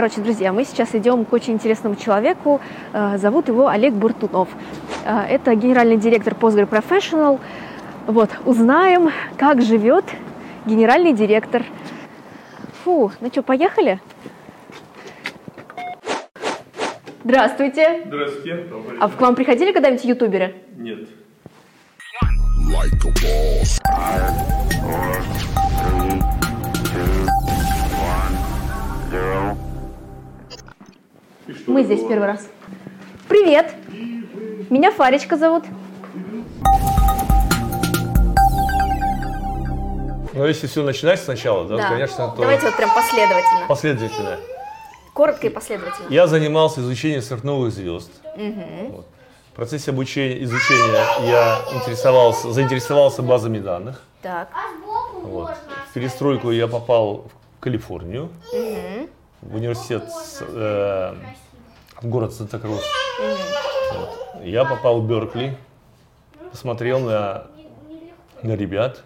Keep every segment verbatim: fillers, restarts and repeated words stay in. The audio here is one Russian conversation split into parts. Короче, друзья, мы сейчас идем к очень интересному человеку. Зовут его Олег Бартунов. Это генеральный директор Postgres Professional. Вот, узнаем, как живет генеральный директор. Фу, ну что, поехали? Здравствуйте. Здравствуйте. А к вам приходили когда-нибудь ютуберы? Нет. Мы здесь первый раз. Привет. Меня Фаречка зовут. Ну, если все начинать сначала, да, да. конечно, то... Давайте вот прям последовательно. Последовательно. Коротко и последовательно. Я занимался изучением сверхновых звезд. Угу. Вот. В процессе обучения, изучения я интересовался, заинтересовался базами данных. Так. Вот. В перестройку я попал в Калифорнию, угу. в университет, э, в город Санта-Крус. Угу. Вот. Я попал в Беркли, посмотрел на, на ребят.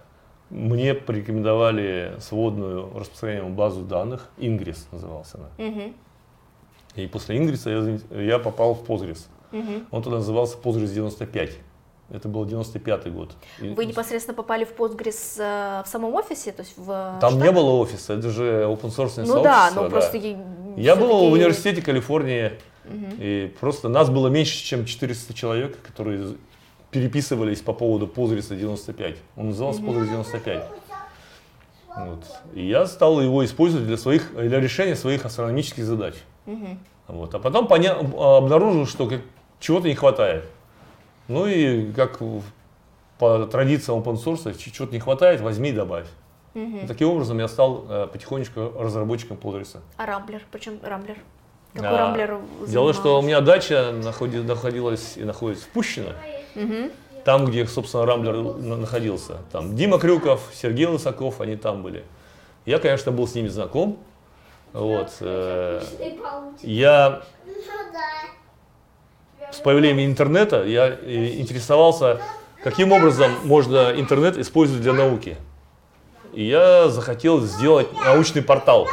Мне порекомендовали сводную распространяемую базу данных, Ingres назывался она. Uh-huh. И после Ingres я, я попал в Postgres. Uh-huh. Он тогда назывался Postgres девяносто пять. Это был девяносто пятый год. Вы непосредственно попали в Postgres э, в самом офисе? То есть в Там штат? Не было офиса, это же open-source сообщество. Ну да, но да. просто... Ей, я был такие... в университете Калифорнии, uh-huh. и просто нас было меньше, чем четыреста человек, которые... переписывались по поводу Postgres девяносто пять. Он назывался mm-hmm. Postgres девяносто пять. Вот. И я стал его использовать для, своих, для решения своих астрономических задач. Mm-hmm. Вот. А потом поня- обнаружил, что как, чего-то не хватает. Ну и как по традициям open source, чего-то не хватает, возьми и добавь. Mm-hmm. Таким образом я стал э, потихонечку разработчиком Postgres. А Рамблер? Причем Рамблер? Какой Рамблер занимался? Дело, что у меня дача находи- находилась и находится в Пущино. Угу. Там, где, собственно, Рамблер находился. Там Дима Крюков, Сергей Лысаков, они там были. Я, конечно, был с ними знаком. Вот. Я с появлением интернета я интересовался, каким образом можно интернет использовать для науки. И я захотел сделать научный портал.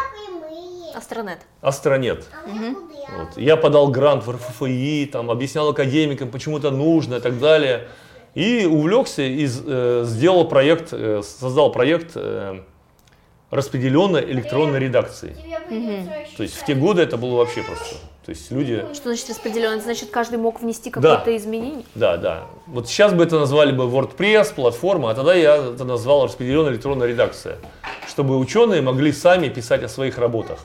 Астронет. Астронет. Угу. Вот. Я подал грант в эр эф эф и, там, объяснял академикам, почему это нужно и так далее. И увлекся и э, сделал проект, э, создал проект э, распределенной электронной редакции. Угу. То есть в те годы это было вообще просто. То есть люди... Что значит распределенный? Значит, каждый мог внести какое-то да. изменение? Да, да. Вот сейчас бы это назвали бы WordPress, платформа, а тогда я это назвал распределенная электронная редакция, чтобы ученые могли сами писать о своих работах.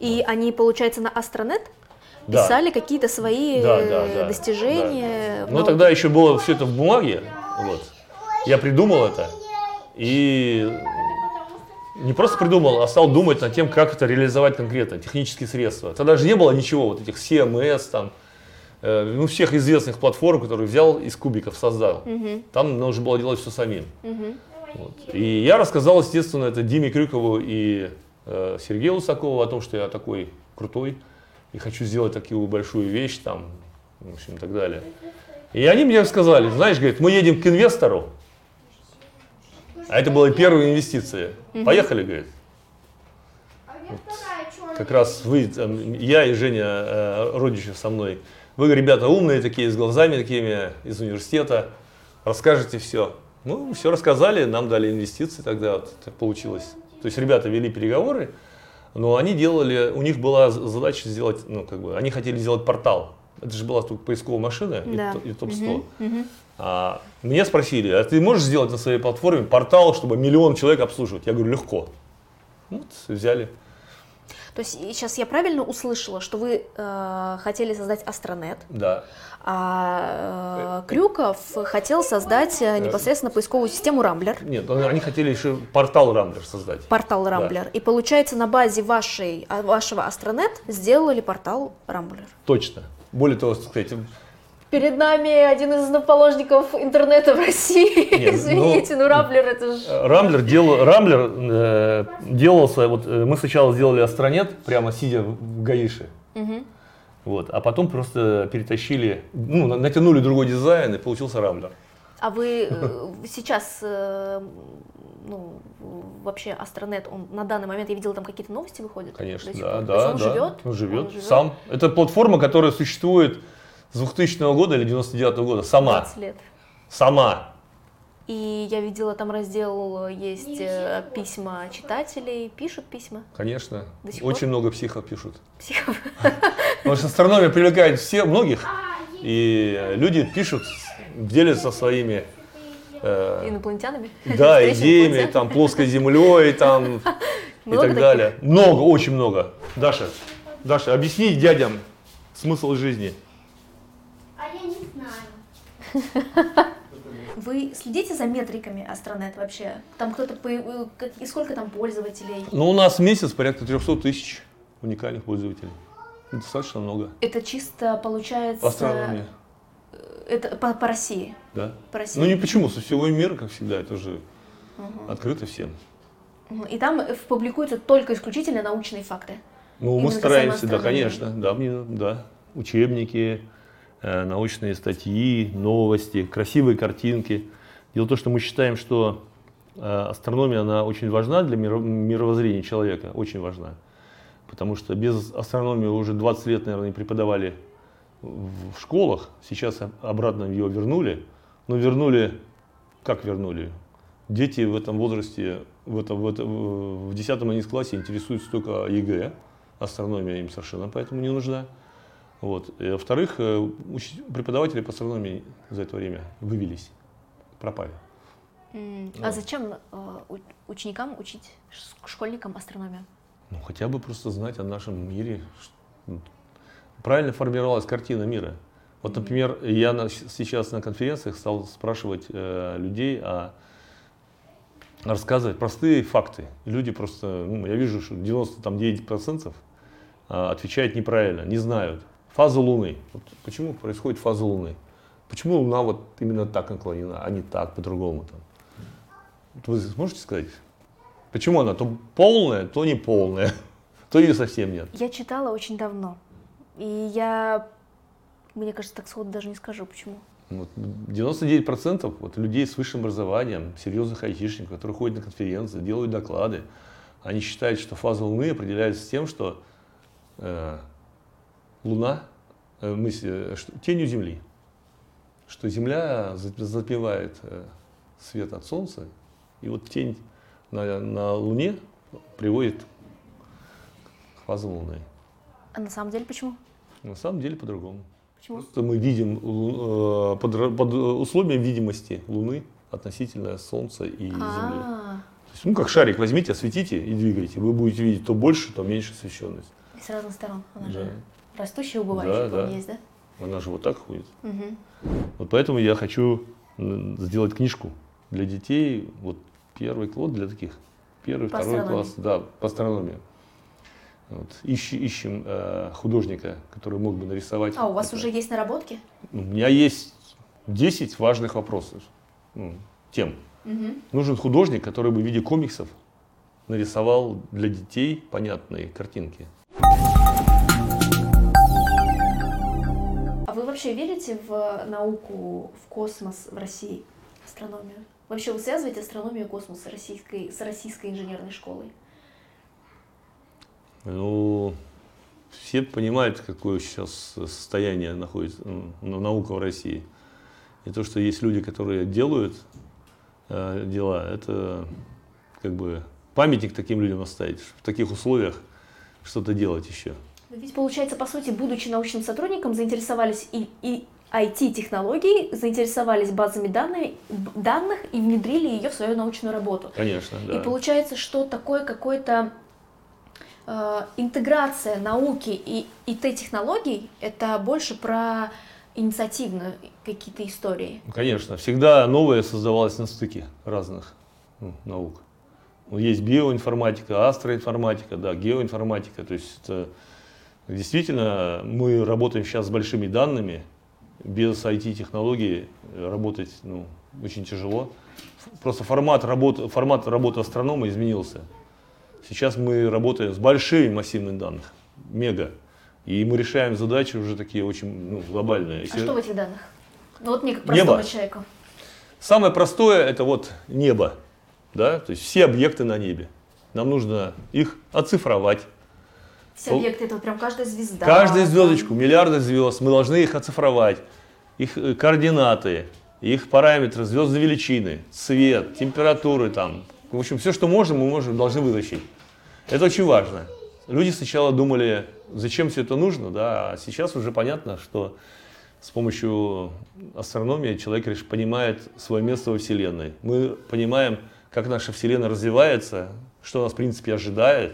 И они, получается, на Астронет писали да. какие-то свои да, да, да, достижения. Да. Но тогда еще было все это в бумаге. Вот. Я придумал это. И не просто придумал, а стал думать над тем, как это реализовать конкретно, технические средства. Тогда же не было ничего, вот этих си эм эс, там, э, ну, всех известных платформ, которые взял из кубиков, создал. Угу. Там нужно было делать все самим. Угу. Вот. И я рассказал, естественно, это Диме Крюкову и... Сергею Лысакову о том, что я такой крутой и хочу сделать такую большую вещь там, в общем, и так далее. И они мне сказали, знаешь, говорит, мы едем к инвестору, а это была первая инвестиция. Угу. Поехали, говорит. Вот. Как раз вы, я и Женя Родничев со мной, вы, ребята, умные такие, с глазами такими, из университета, расскажете все. Ну, все рассказали, нам дали инвестиции, тогда вот так получилось. То есть ребята вели переговоры, но они делали, у них была задача сделать, ну как бы, они хотели сделать портал. Это же была только поисковая машина да. и, и топ сто. Угу, а, угу. Меня спросили, а ты можешь сделать на своей платформе портал, чтобы миллион человек обслуживать? Я говорю, легко. Вот, взяли. То есть сейчас я правильно услышала, что вы э, хотели создать Астронет, да. а э, Крюков хотел создать э, непосредственно поисковую систему Рамблер. Нет, они хотели еще портал Рамблер создать. Портал Рамблер. Да. И получается, на базе вашей, вашего Астронет сделали портал Рамблер. Точно. Более того, кстати... Перед нами один из основоположников интернета в России. Нет, Извините, ну, ну Рамблер это же... Рамблер, делал, Рамблер э, делался... Вот, э, мы сначала сделали Астронет, прямо сидя в гаише. Угу. Вот, а потом просто перетащили, ну, натянули другой дизайн, и получился Рамблер. А вы э, сейчас э, ну, вообще Астронет, он на данный момент, я видела, там какие-то новости выходят? Конечно, да, да, он, да. Живет, он живет, он живет сам. Это платформа, которая существует с двухтысячного года или девяносто девятого года, сама. двадцать лет. Сама. И я видела, там раздел есть письма читателей, пишут письма. Конечно, очень много психов пишут. Психов. Потому что астрономия привлекает все, многих, и люди пишут, делятся своими... Э, инопланетянами? Да, идеями, там, плоской землей, там, и так далее. Много, очень много. Даша, Даша, объясни дядям смысл жизни. А я не знаю. Вы следите за метриками Астронет вообще? Там кто-то, и сколько там пользователей? Ну, у нас в месяц порядка триста тысяч уникальных пользователей. Достаточно много. Это чисто получается... Астрономия. Это по, по России? Да. По России. Ну, не почему, со всего мира, как всегда, это же угу. открыто всем. И там публикуются только исключительно научные факты? Ну, мы стараемся, да, конечно. Да, да. Учебники, научные статьи, новости, красивые картинки. Дело в том, что мы считаем, что астрономия, она очень важна для мировоззрения человека, очень важна. Потому что без астрономии уже двадцать лет, наверное, преподавали в школах. Сейчас обратно ее вернули. Но вернули, как вернули? Дети в этом возрасте, в, этом, в, этом, в десятом классе интересуются только ЕГЭ. Астрономия им совершенно поэтому не нужна. Вот. И, во-вторых, уч- преподаватели по астрономии за это время вывелись, пропали. Mm. Вот. А зачем э, ученикам учить, школьникам астрономию? Ну, хотя бы просто знать о нашем мире. Правильно формировалась картина мира. Вот, например, я на, сейчас на конференциях стал спрашивать э, людей, а рассказывать простые факты. Люди просто, ну, я вижу, что девяносто девять процентов отвечают неправильно, не знают. Фаза Луны. Вот почему происходит фаза Луны? Почему Луна вот именно так наклонена, а не так, по-другому? Там? Вот вы сможете сказать? Почему она то полная, то не полная, то ее совсем нет? Я читала очень давно. И я, мне кажется, так сходу даже не скажу, почему. Вот девяносто девять процентов вот людей с высшим образованием, серьезных айтишников, которые ходят на конференции, делают доклады, они считают, что фаза Луны определяется тем, что э, Луна, э, мысли, что, тенью Земли, что Земля затмевает э, свет от Солнца, и вот тень на, на Луне приводит к фазе Луны. А на самом деле почему? На самом деле по-другому. Почему? Просто мы видим э, под, под условием видимости Луны относительно Солнца и Земли. То есть, ну, как шарик возьмите, осветите и двигайте. Вы будете видеть то больше, то меньше освещенность. И с разных сторон. Она да. же растущая и убывающая, да, да. есть, да? Она же вот так ходит. Угу. Вот поэтому я хочу сделать книжку для детей. Вот первый класс для таких. Первый, по второй астрономии. Класс. Да, по астрономии. Вот, ищем ищем э, художника, который мог бы нарисовать. А у вас это. Уже есть наработки? У меня есть десять важных вопросов, ну, тем. Угу. Нужен художник, который бы в виде комиксов нарисовал для детей понятные картинки. А вы вообще верите в науку, в космос, в России, в астрономию? Вообще вы связываете астрономию и космос с российской, с российской инженерной школой? Ну, все понимают, какое сейчас состояние находится наука в России. И то, что есть люди, которые делают э, дела, это как бы памятник таким людям оставить, в таких условиях что-то делать еще. Вы ведь, получается, по сути, будучи научным сотрудником, заинтересовались и, и ай ти-технологией, заинтересовались базами данными, данных и внедрили ее в свою научную работу. Конечно, да. И получается, что такое какое-то... Интеграция науки и ай ти-технологий – это больше про инициативные какие-то истории. Конечно. Всегда новое создавалось на стыке разных ну, наук. Есть биоинформатика, астроинформатика, да, геоинформатика. То есть это, действительно мы работаем сейчас с большими данными. Без ай ти-технологий работать ну, очень тяжело. Просто формат работы, формат работы астронома изменился. Сейчас мы работаем с большими массивными данными, мега, и мы решаем задачи уже такие очень ну, глобальные. Если... А что в этих данных? Ну вот мне как простому небо. Человеку. Самое простое это вот небо. да, то есть все объекты на небе. Нам нужно их оцифровать. Все объекты, это вот прям каждая звезда. Каждую звездочку, миллиарды звезд, мы должны их оцифровать. Их координаты, их параметры, звездные величины, цвет, температуры там. В общем, все, что можем, мы можем, должны вытащить. Это очень важно. Люди сначала думали, зачем все это нужно, да, а сейчас уже понятно, что с помощью астрономии человек лишь понимает свое место во Вселенной. Мы понимаем, как наша Вселенная развивается, что нас, в принципе, ожидает.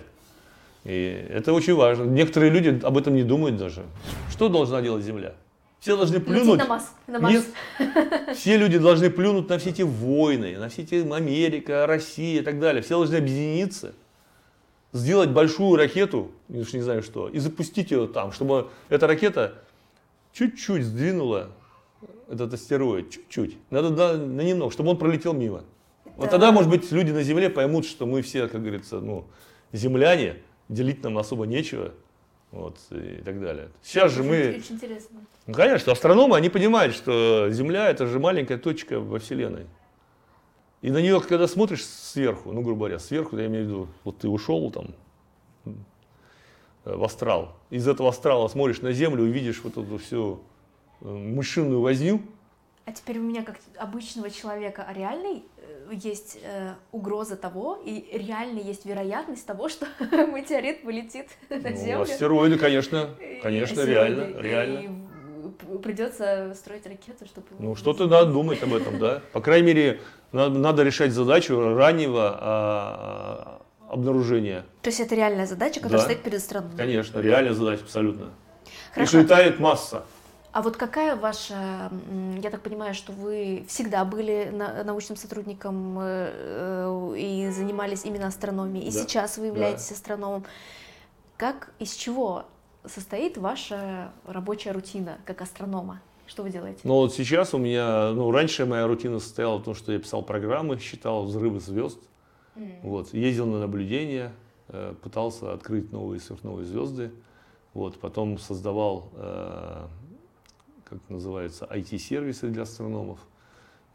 И это очень важно. Некоторые люди об этом не думают даже. Что должна делать Земля? Все должны плюнуть. На Марс. На Марс. Нет, все люди должны плюнуть на все эти войны, на все эти Америка, Россия и так далее. Все должны объединиться, сделать большую ракету, я уж не знаю что, и запустить ее там, чтобы эта ракета чуть-чуть сдвинула этот астероид. Чуть-чуть. Надо на, на немного, чтобы он пролетел мимо. Да. Вот тогда, может быть, люди на Земле поймут, что мы все, как говорится, ну, земляне. Делить нам особо нечего, вот, и так далее. Сейчас же мы... Очень интересно. Ну, конечно, астрономы, они понимают, что Земля — это же маленькая точка во Вселенной. И на нее, когда смотришь сверху, ну, грубо говоря, сверху, я имею в виду, вот ты ушел там в астрал, из этого астрала смотришь на Землю и видишь вот эту всю мышиную возню. А теперь у меня, как обычного человека, а реальный... есть э, угроза того, и реально есть вероятность того, что метеорит полетит ну, на Землю. Астероиды, конечно, конечно, реально, и, реально. И придется строить ракету, чтобы... Ну, что-то надо думать об этом, да. По крайней мере, надо, надо решать задачу раннего а, обнаружения. То есть это реальная задача, которая да. стоит перед страной? Конечно, реальная задача, абсолютно. Хорошо. Их летает масса. А вот какая ваша, я так понимаю, что вы всегда были научным сотрудником и занимались именно астрономией, и да. сейчас вы являетесь да. астрономом. Как, из чего состоит ваша рабочая рутина как астронома? Что вы делаете? Ну вот сейчас у меня, ну раньше моя рутина состояла в том, что я писал программы, считал взрывы звезд, mm. вот, ездил на наблюдения, пытался открыть новые сверхновые звезды, вот, потом создавал... как называется, ай ти-сервисы для астрономов,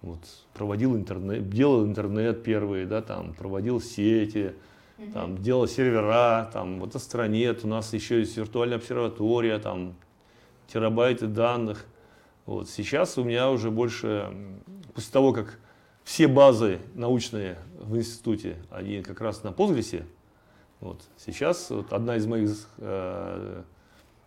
вот, проводил интернет, делал интернет первый, да, там, проводил сети, mm-hmm. там, делал сервера, там, вот Астронет, у нас еще есть виртуальная обсерватория, там, терабайты данных, вот, сейчас у меня уже больше, после того, как все базы научные в институте, они как раз на Postgres, вот, сейчас вот одна из моих э-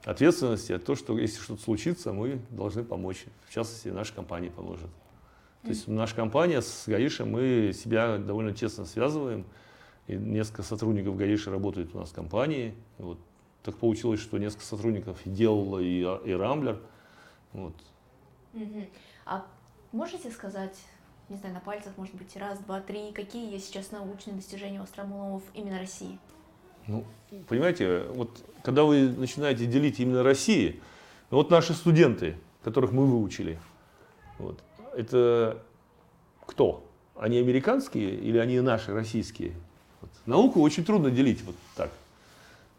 ответственности, а то, что если что-то случится, мы должны помочь. В частности, наша компания поможет. Mm-hmm. То есть наша компания с Гаишем, мы себя довольно тесно связываем. И несколько сотрудников Гаиша работают у нас в компании. Вот. Так получилось, что несколько сотрудников делала и, и Рамблер. Вот. Mm-hmm. А можете сказать, не знаю, на пальцах, может быть, раз, два, три, какие есть сейчас научные достижения у астрономов именно России? Ну, понимаете, вот когда вы начинаете делить именно России, вот наши студенты, которых мы выучили, вот, это кто? Они американские или они наши, российские? Вот. Науку очень трудно делить вот так.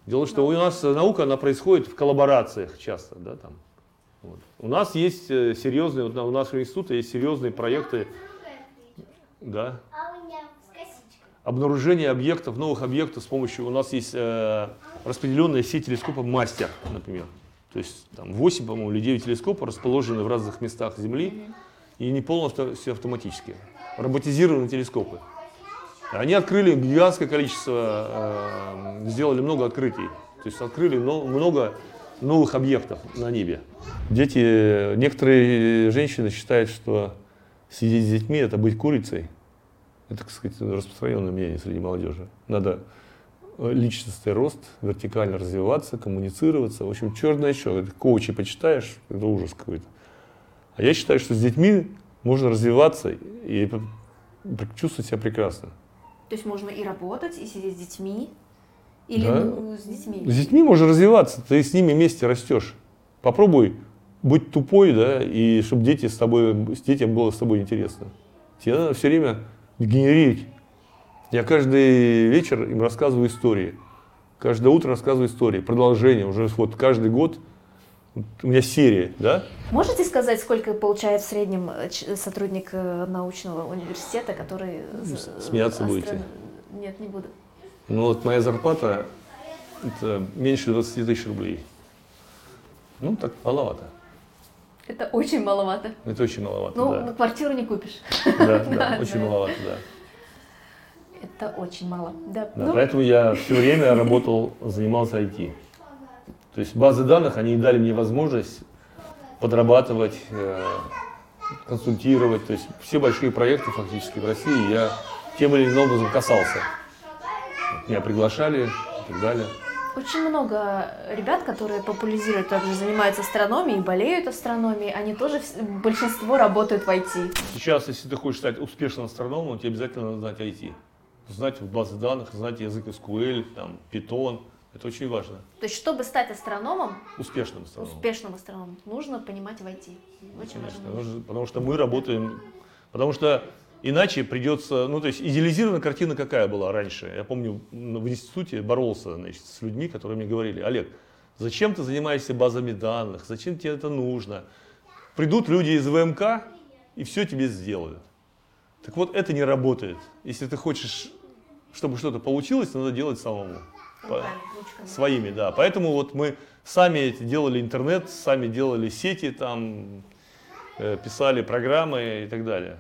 Дело, что у нас наука, она происходит в коллаборациях часто, да, там. Вот. У нас есть серьезные, вот, у нашего института есть серьезные проекты, да. Обнаружение объектов, новых объектов с помощью, у нас есть э, распределенная сеть телескопа «Мастер», например. То есть там восемь, по-моему, или девять телескопов расположены в разных местах Земли и не полностью автоматически. Роботизированные телескопы. Они открыли гигантское количество, э, сделали много открытий. То есть открыли много новых объектов на небе. Дети, некоторые женщины считают, что сидеть с детьми – это быть курицей. Это, так сказать, распространенное мнение среди молодежи. Надо личностный рост, вертикально развиваться, коммуницироваться. В общем, черт знает что. Это коучи почитаешь, это ужас какой-то. А я считаю, что с детьми можно развиваться и чувствовать себя прекрасно. То есть можно и работать, и сидеть с детьми? Или да. ну, с детьми? С детьми можно развиваться, ты с ними вместе растешь. Попробуй быть тупой, да, и чтобы дети с тобой, с детям было с тобой интересно. Тебе надо все время... генерить. Я каждый вечер им рассказываю истории. Каждое утро рассказываю истории. Продолжение. Уже вот каждый год У меня серии, да? Можете сказать, сколько получает в среднем сотрудник научного университета, который... Смеяться Астрон... будете? Нет, не буду. Ну вот моя зарплата это меньше двадцать тысяч рублей. Ну так маловато. Это очень маловато. Это очень маловато, ну, да. Ну, квартиру не купишь. Да, да, очень маловато, да. Это очень мало. Да. Да, ну... Поэтому я все время работал, занимался ай ти. То есть базы данных, они дали мне возможность подрабатывать, э, консультировать. То есть все большие проекты фактически в России я тем или иным образом касался. Меня приглашали и так далее. Очень много ребят, которые популяризируют, также занимаются астрономией, болеют астрономией, они тоже, большинство работают в ай ти. Сейчас, если ты хочешь стать успешным астрономом, тебе обязательно надо знать ай ти. Знать базы данных, знать язык эс ку эль, там, Python. Это очень важно. То есть, чтобы стать астрономом, успешным астрономом, успешным астрономом нужно понимать в ай ти. Очень важно. Нужно, потому что мы работаем, потому что иначе придется, ну то есть идеализированная картина какая была раньше. Я помню, в институте боролся, значит, с людьми, которые мне говорили: Олег, зачем ты занимаешься базами данных, зачем тебе это нужно? Придут люди из вэ эм ка и все тебе сделают. Так вот, это не работает. Если ты хочешь, чтобы что-то получилось, надо делать самому. По, своими, да. Поэтому вот мы сами делали интернет, сами делали сети, там, э, писали программы и так далее.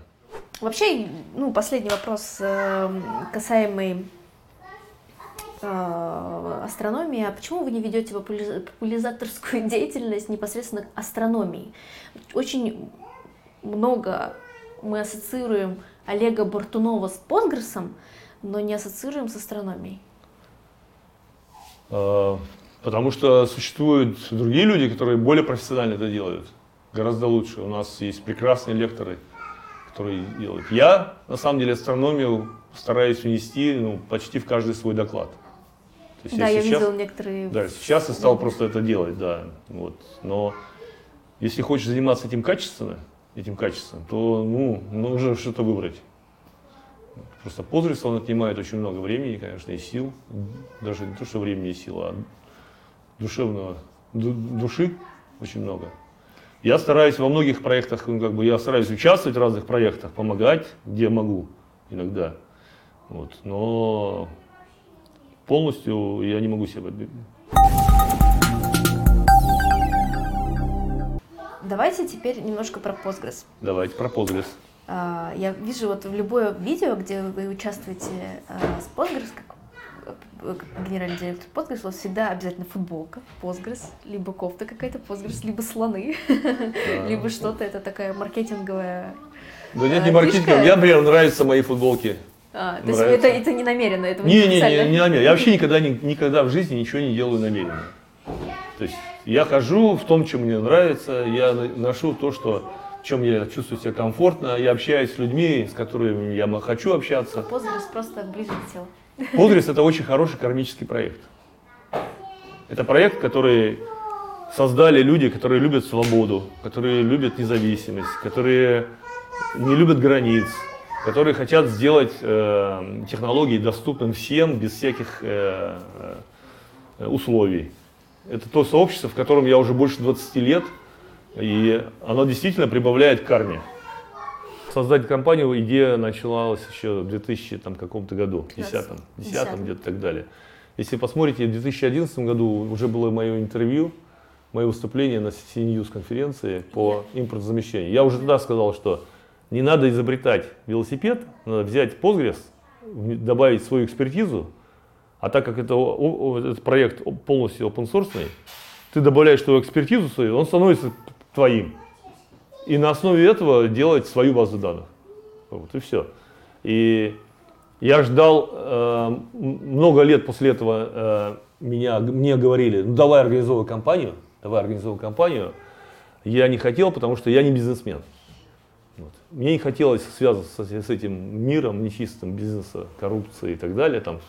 Вообще, ну, последний вопрос, э, касаемый э, астрономии. А почему вы не ведете популяризаторскую деятельность непосредственно к астрономии? Очень много мы ассоциируем Олега Бартунова с Постгресом, но не ассоциируем с астрономией. Потому что существуют другие люди, которые более профессионально это делают, гораздо лучше. У нас есть прекрасные лекторы, которые делают. Я, на самом деле, астрономию стараюсь внести, ну, почти в каждый свой доклад. То есть да, я, я сейчас, видел некоторые... Да, сейчас я стал просто это делать, да. Вот. Но если хочешь заниматься этим качественно, этим качеством, то ну, нужно что-то выбрать. Просто Postgres, он отнимает очень много времени, конечно, и сил, даже не то, что времени и сил, а душевного, ду- души очень много. Я стараюсь во многих проектах, ну, как бы я стараюсь участвовать в разных проектах, помогать, где могу иногда, вот, но полностью я не могу себя отбить. Давайте теперь немножко про Postgres. Давайте про Postgres. Я вижу вот в любое видео, где вы участвуете э, с Postgres, как, как генеральный директор Postgres, у вас всегда обязательно футболка Postgres, либо кофта какая-то Postgres, либо слоны, да. Либо что-то, это такая маркетинговая Да нет, э, не маркетинговая, мне, например, нравятся мои футболки. А, то есть это, это не намеренно? Это не, не, не, не намеренно. Я вообще никогда, не, никогда в жизни ничего не делаю намеренно. То есть я хожу в том, чем мне нравится, я ношу то, что... В чем я чувствую себя комфортно, я общаюсь с людьми, с которыми я хочу общаться. Postgres просто ближе к телу. Postgres — это очень хороший кармический проект. Это проект, который создали люди, которые любят свободу, которые любят независимость, которые не любят границ, которые хотят сделать э, технологии доступным всем, без всяких э, условий. Это то сообщество, в котором я уже больше двадцати лет. И оно действительно прибавляет к карме. Создать компанию идея началась еще в две тысячи там, каком-то году, десятом, десятом, десятом где-то так далее. Если посмотрите, в две тысячи одиннадцатом году уже было мое интервью, мое выступление на си эн ньюс конференции по импортозамещению. Я уже тогда сказал, что не надо изобретать велосипед, надо взять Postgres, добавить свою экспертизу, а так как это, этот проект полностью опенсорсный, ты добавляешь твою экспертизу свою, он становится твоим. И на основе этого делать свою базу данных. Вот и все. И я ждал, э, много лет после этого э, меня, мне говорили, ну давай организовывай компанию, давай организовывай компанию. Я не хотел, потому что я не бизнесмен. Вот. Мне не хотелось связываться с, с этим миром нечистым бизнеса, коррупции и так далее. Там,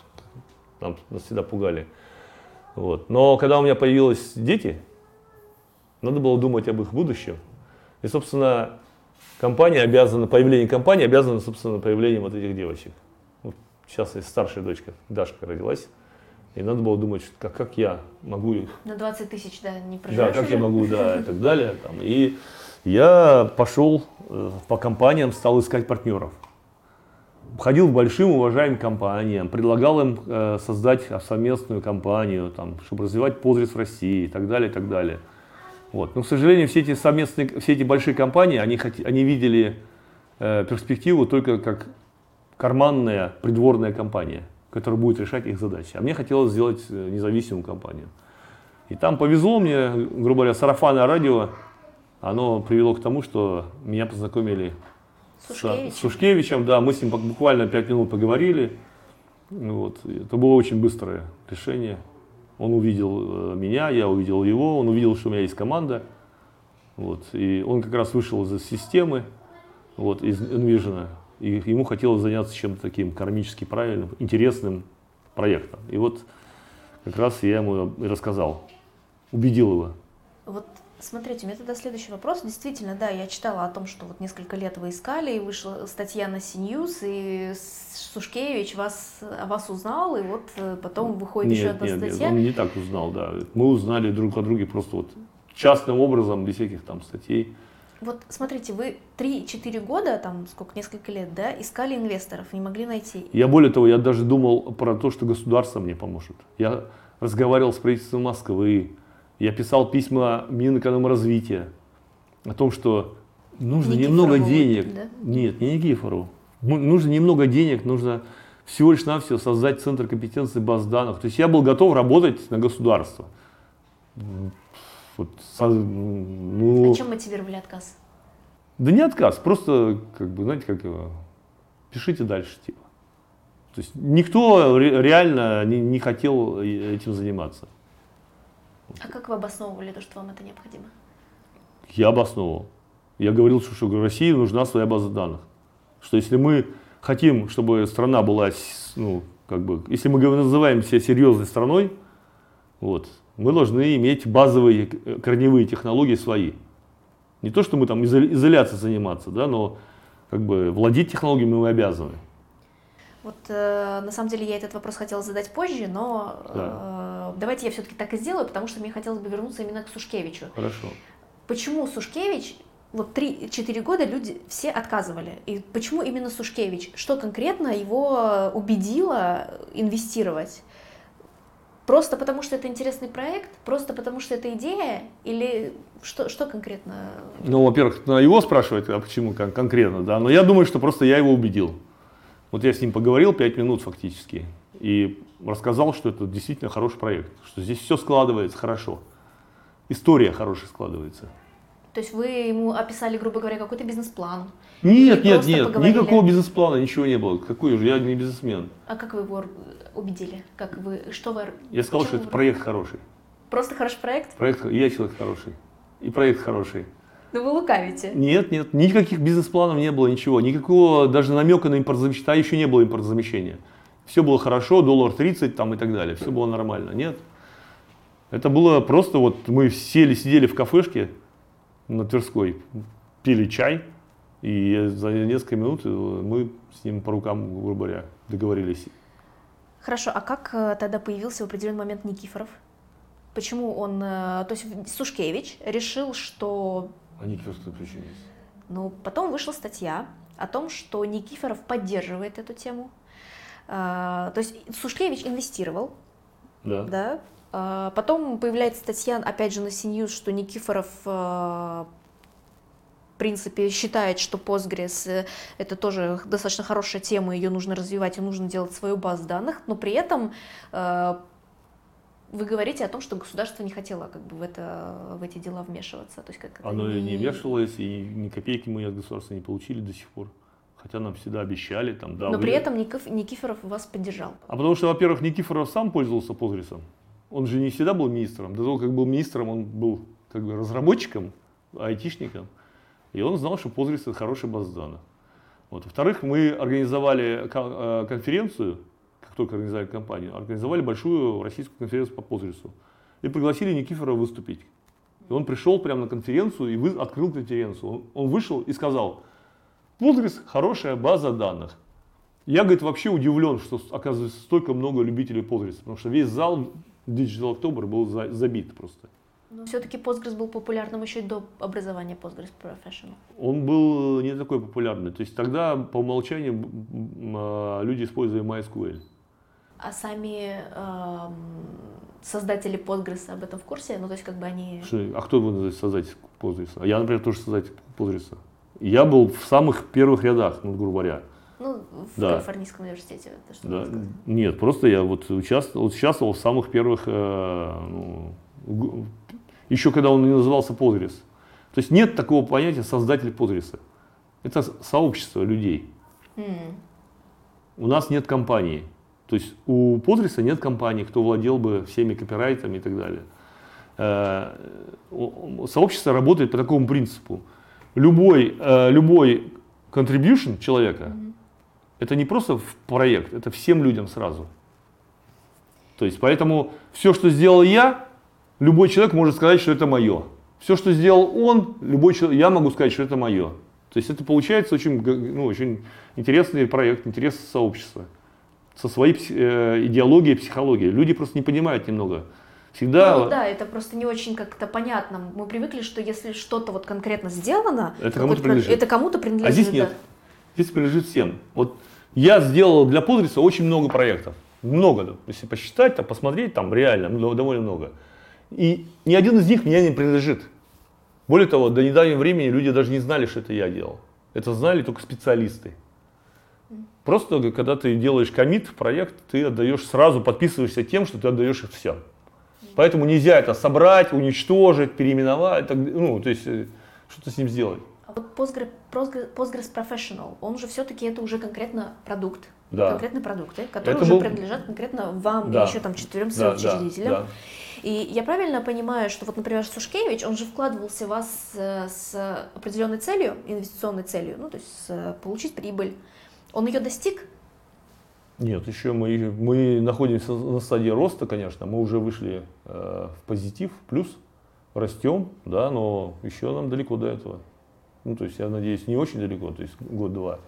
там нас всегда пугали. Вот. Но когда у меня появились дети, надо было думать об их будущем. И, собственно, компания обязана, появление компании обязано, собственно, появлением вот этих девочек. Сейчас и старшая дочка Дашка родилась. И надо было думать, как, как я могу их... На двадцать тысяч, да, не проживешь. Да, как я могу, да, и так далее. Там. И я пошел по компаниям, стал искать партнеров. Ходил к большим уважаемым компаниям, предлагал им э, создать совместную компанию, там, чтобы развивать Postgres в России и так далее, и так далее. Вот. Но, к сожалению, все эти совместные, все эти большие компании, они, хот... они видели э, перспективу только как карманная придворная компания, которая будет решать их задачи. А мне хотелось сделать независимую компанию. И там повезло мне, грубо говоря, сарафанное радио, оно привело к тому, что меня познакомили Сушкевич. С Сушкевичем, да, мы с ним буквально пять минут поговорили, вот. Это было очень быстрое решение. Он увидел меня, я увидел его, он увидел, что у меня есть команда, вот. И он как раз вышел из системы, вот, из Envision, и ему хотелось заняться чем-то таким кармически правильным, интересным проектом. И вот как раз я ему и рассказал, убедил его. Вот. Смотрите, у меня тогда следующий вопрос. Действительно, да, я читала о том, что вот несколько лет вы искали, и вышла статья на си ньюс, и Сушкевич вас, о вас узнал, и вот потом выходит нет, еще одна нет, статья. Нет, он не так узнал, да. Мы узнали друг о друге просто вот частным образом, без всяких там статей. Вот смотрите, вы три-четыре года, там сколько, несколько лет, да, искали инвесторов, не могли найти. Я более того, я даже думал про то, что государство мне поможет. Я разговаривал с правительством Москвы. Я писал письма Минэкономразвития о том, что нужно немного денег. Да? Нет, не Никифорову. Нужно немного денег, нужно всего лишь навсего создать центр компетенции баз данных. То есть я был готов работать на государство. Вот, ну, а чем мотивировали отказ? Да не отказ, просто, как бы, знаете, как пишите дальше, типа. То есть никто реально не, не хотел этим заниматься. А как вы обосновывали то, что вам это необходимо? Я обосновывал. Я говорил, что, что России нужна своя база данных. Что если мы хотим, чтобы страна была, ну, как бы, если мы называем себя серьезной страной, вот, мы должны иметь базовые корневые технологии свои. Не то, что мы там изоляцией заниматься, да, но как бы владеть технологиями мы обязаны. Вот, э, на самом деле, я этот вопрос хотела задать позже, но да. э, давайте я все-таки так и сделаю, потому что мне хотелось бы вернуться именно к Сушкевичу. Хорошо. Почему Сушкевич, вот три-четыре года люди все отказывали, и почему именно Сушкевич? Что конкретно его убедило инвестировать? Просто потому, что это интересный проект? Просто потому, что это идея? Или что, что конкретно? Ну, во-первых, его спрашивают, а почему кон- конкретно, да, но я думаю, что просто я его убедил. Вот я с ним поговорил пять минут фактически и рассказал, что это действительно хороший проект, что здесь все складывается хорошо, история хорошая складывается. То есть вы ему описали, грубо говоря, какой-то бизнес-план? Нет, нет, нет, поговорили? Никакого бизнес-плана, ничего не было. Какой же, я не бизнесмен. А как вы его убедили? Как вы, что вы? Я сказал, что это вы... проект хороший. Просто хороший проект? Проект, я человек хороший, и проект хороший. Ну вы лукавите. Нет, нет, никаких бизнес-планов не было, ничего. Никакого даже намека на импортзамещение, а еще не было импортзамещения. Все было хорошо, доллар тридцать там и так далее, все было нормально, нет. Это было просто вот мы сели, сидели в кафешке на Тверской, пили чай, и за несколько минут мы с ним по рукам, грубо говоря, договорились. Хорошо, а как тогда появился в определенный момент Никифоров? Почему он, то есть Сушкевич решил, что... А Никифоров причем есть. Ну, потом вышла статья о том, что Никифоров поддерживает эту тему. А, то есть Сушкевич инвестировал. Да. да. А, потом появляется статья, опять же, на CNews, что Никифоров, а, в принципе, считает, что Postgres — это тоже достаточно хорошая тема, ее нужно развивать, и нужно делать свою базу данных, но при этом... А, вы говорите о том, что государство не хотело как бы в, это, в эти дела вмешиваться. То есть, как оно и не вмешивалось, и ни копейки мы от государства не получили до сих пор. Хотя нам всегда обещали. Там, да, но вы... при этом Никиф... Никифоров вас поддержал. А потому что, во-первых, Никифоров сам пользовался Postgres'ом. Он же не всегда был министром. До того, как был министром, он был как бы разработчиком, айтишником. И он знал, что Postgres — это хорошая база данных. Вот. Во-вторых, мы организовали конференцию, как только организовали компанию, организовали большую российскую конференцию по Postgres'у и пригласили Никифорова выступить. И он пришел прямо на конференцию и вы, открыл конференцию. Он, он вышел и сказал: Postgres — хорошая база данных. Я, говорит, вообще удивлен, что, оказывается, столько много любителей Postgres, потому что весь зал Digital October был за, забит просто. Но все-таки Postgres был популярным еще до образования Postgres Professional. Он был не такой популярный. То есть тогда по умолчанию люди использовали MySQL. А сами э, создатели Postgres об этом в курсе? Ну, то есть как бы они... Слушай, а кто его называет создатель Postgres? Я, например, тоже создатель Postgres. Я был в самых первых рядах, ну, грубо говоря. Ну, в да. Калифорнийском университете. Это что да. Нет, просто я вот участвовал, участвовал в самых первых, ну, еще когда он не назывался Postgres. То есть нет такого понятия создатель Postgres. Это сообщество людей. Mm. У нас нет компании. То есть у Postgres нет компании, кто владел бы всеми копирайтами и так далее. Сообщество работает по такому принципу. Любой, любой contribution человека mm-hmm. это не просто в проект, это всем людям сразу. То есть, поэтому все, что сделал я, любой человек может сказать, что это мое. Все, что сделал он, любой человек, я могу сказать, что это мое. То есть, это получается очень, ну, очень интересный проект, интересное сообщество. Со своей э, идеологией, психологией. Люди просто не понимают немного. Всегда... Ну, да, это просто не очень как-то понятно. Мы привыкли, что если что-то вот конкретно сделано, это кому-то принадлежит. Это кому-то принадлежит. А здесь нет. Здесь принадлежит всем. Вот я сделал для Postgres очень много проектов. Много. Если посчитать, там, посмотреть, там реально довольно много. И ни один из них мне не принадлежит. Более того, до недавнего времени люди даже не знали, что это я делал. Это знали только специалисты. Просто когда ты делаешь коммит в проект, ты отдаешь сразу, подписываешься тем, что ты отдаешь их всем. Поэтому нельзя это собрать, уничтожить, переименовать, ну, то есть что-то с ним сделать. А вот Postgres, Postgres, Postgres Professional, он же все-таки это уже конкретно продукт, да. Конкретные продукты, которые это уже был... принадлежат конкретно вам да. и еще там четырем своим да, учредителям. Да, да. И я правильно понимаю, что вот, например, Сушкевич, он же вкладывался в вас с определенной целью, инвестиционной целью, ну, то есть получить прибыль. Он ее достиг? Нет, еще мы, мы находимся на стадии роста, конечно. Мы уже вышли э, в позитив, в плюс, растем, да, но еще нам далеко до этого. Ну, то есть, я надеюсь, не очень далеко, то есть год-два.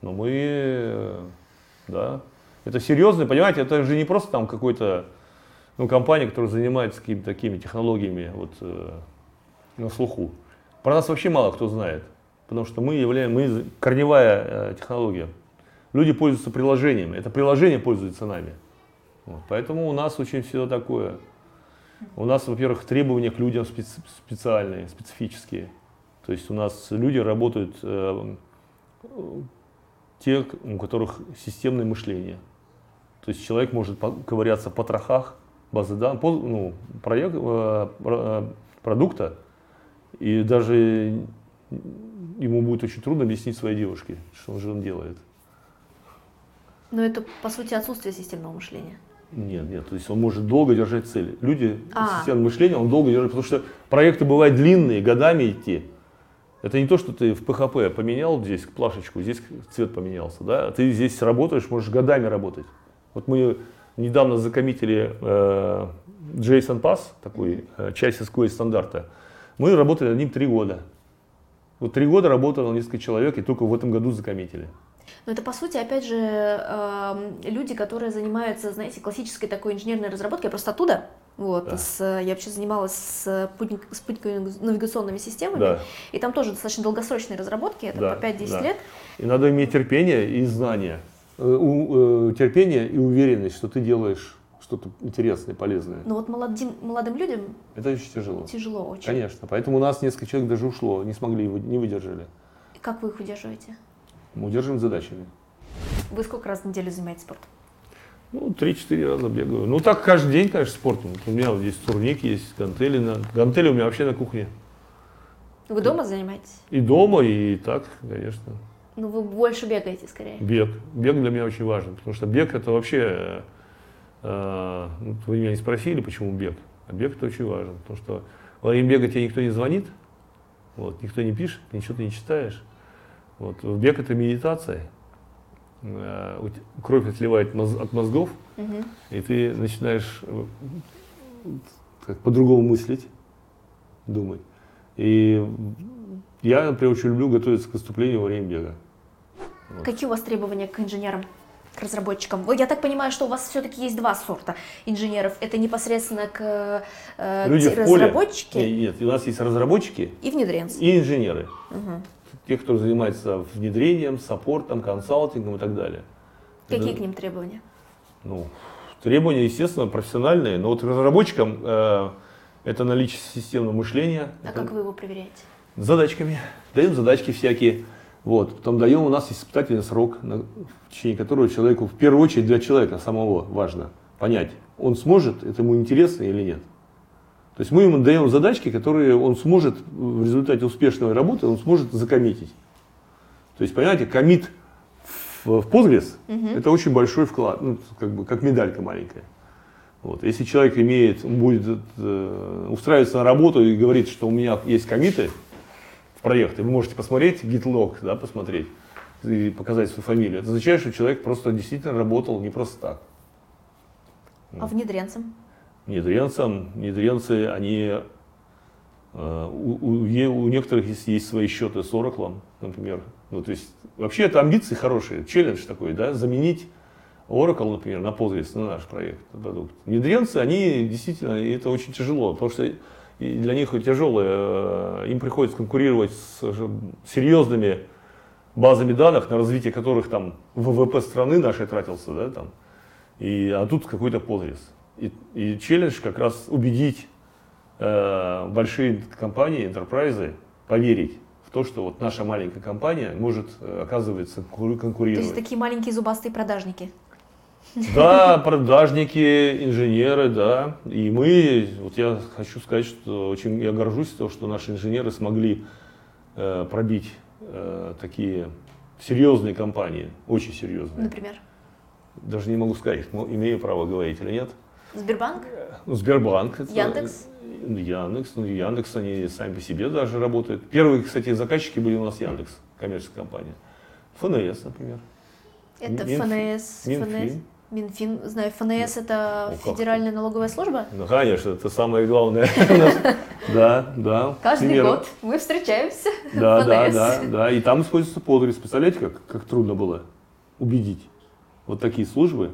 Но мы, э, да, это серьезно, понимаете, это же не просто там какой-то, ну, компания, которая занимается какими-то такими технологиями вот, э, на слуху. Про нас вообще мало кто знает. Потому что мы являем, мы корневая э, технология. Люди пользуются приложениями. Это приложение пользуется нами. Вот. Поэтому у нас очень все такое. У нас, во-первых, требования к людям специ- специальные, специфические. То есть у нас люди работают, э, те, у которых системное мышление. То есть человек может по- ковыряться в потрохах базы данных, по, ну, проект, э, э, продукта и даже... Ему будет очень трудно объяснить своей девушке, что он же он делает. Но это, по сути, отсутствие системного мышления. Нет, нет, то есть он может долго держать цели. Люди с системным мышлением, он долго держит, потому что проекты бывают длинные, годами идти. Это не то, что ты в пэ хэ пэ поменял здесь плашечку, здесь цвет поменялся, да? А ты здесь работаешь, можешь годами работать. Вот мы недавно закоммитили э, JSON Path, такой, э, часть эс ку эль стандарта. Мы работали над ним три года. Вот три года работало несколько человек, и только в этом году закоммитили. Но это, по сути, опять же, люди, которые занимаются, знаете, классической такой инженерной разработкой. Я просто оттуда, вот, да. с, я вообще занималась с спутниково-навигационными системами, да. и там тоже достаточно долгосрочные разработки, это да. по пять-десять да. лет. И надо иметь терпение и знания, терпение и уверенность, что ты делаешь что-то интересное, полезное. Но вот молодым, молодым людям это очень тяжело. Тяжело очень. Конечно. Поэтому у нас несколько человек даже ушло, не смогли, его не выдержали. И как вы их удерживаете? Мы удерживаем задачами. Вы сколько раз в неделю занимаетесь спортом? Ну, три-четыре раза бегаю. Ну, так каждый день, конечно, спортом. У меня вот здесь турник есть, гантели. На... Гантели у меня вообще на кухне. Вы дома занимаетесь? И дома, и так, конечно. Ну, вы больше бегаете, скорее. Бег. Бег для меня очень важен, потому что бег – это вообще… Вы меня не спросили, почему бег. А бег это очень важно, потому что во время бега тебе никто не звонит, вот, никто не пишет, ничего ты не читаешь. Вот. Бег это медитация. Кровь отливает от мозгов, угу. и ты начинаешь как, по-другому мыслить, думать. И я, например, очень люблю готовиться к выступлению во время бега. Вот. Какие у вас требования к инженерам, к разработчикам? Я так понимаю, что у вас все-таки есть два сорта инженеров. Это непосредственно к, э, люди к разработчике? Нет, нет, у нас есть разработчики и внедренцы. И инженеры. Угу. Те, кто занимается внедрением, саппортом, консалтингом и так далее. Какие Это, к ним требования? Ну, требования, естественно, профессиональные, но вот разработчикам э, это наличие системного мышления. А это... как вы его проверяете? Задачками. Даем задачки всякие. Вот. Потом даем, у нас есть испытательный срок, на, в течение которого человеку, в первую очередь для человека самого важно понять, он сможет, это ему интересно или нет. То есть мы ему даем задачки, которые он сможет в результате успешной работы, он сможет закоммитить. То есть, понимаете, коммит в Postgres uh-huh. это очень большой вклад, ну, как бы как медалька маленькая. Вот. Если человек имеет, будет э, устраиваться на работу и говорит, что у меня есть коммиты в проекты, вы можете посмотреть гитлог, да, посмотреть и показать свою фамилию. Это означает, что человек просто действительно работал не просто так. А вот. Внедренцам? Внедренцам, внедренцы, они э, у, у, у некоторых есть, есть свои счеты с Oracle, например. Ну, то есть, вообще это амбиции хорошие, челлендж такой, да, заменить Oracle, например, на Postgres, на наш проект, на продукт. Внедренцы, они действительно, это очень тяжело, потому что для них тяжелое, им приходится конкурировать с серьезными базами данных, на развитие которых там ВВП страны нашей тратился, да, там, и, а тут какой-то Postgres. И, и челлендж как раз убедить э, большие компании, энтерпрайзы поверить в то, что вот наша маленькая компания может, оказывается, конкурировать. То есть такие маленькие зубастые продажники. Да, продажники, инженеры, да. И мы, вот я хочу сказать, что очень я горжусь тем, что наши инженеры смогли э, пробить э, такие серьезные компании, очень серьезные. Например? Даже не могу сказать, имею право говорить или нет. Сбербанк? Сбербанк. Яндекс? Это, Яндекс. Ну, Яндекс, они сами по себе даже работают. Первые, кстати, заказчики были у нас Яндекс, коммерческая компания. ФНС, например. Это Минфи, ФНС. Минфин. ФНС. Минфин. Знаю, ФНС это О, Федеральная как? налоговая служба? Ну, конечно, это самое главное. Да, да. Каждый год мы встречаемся. Да, да, да, да. И там используется Postgres. Представляете, как, как трудно было убедить вот такие службы.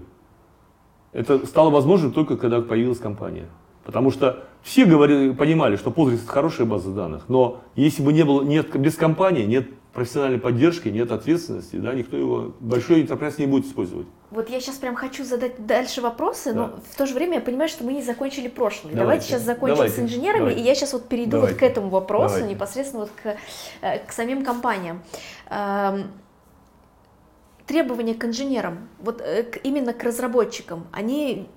Это стало возможным только когда появилась компания. Потому что все говорили, понимали, что Postgres это хорошая база данных, но если бы не было, нет, без компании, нет профессиональной поддержки, нет ответственности, да, никто его, большой enterprise не будет использовать. Вот я сейчас прям хочу задать дальше вопросы, да. но в то же время я понимаю, что мы не закончили прошлое. Давайте, давайте сейчас закончим давайте, с инженерами, давайте. и я сейчас вот перейду давайте. вот к этому вопросу, давайте. непосредственно вот к, к самим компаниям. Требования к инженерам, вот именно к разработчикам, они,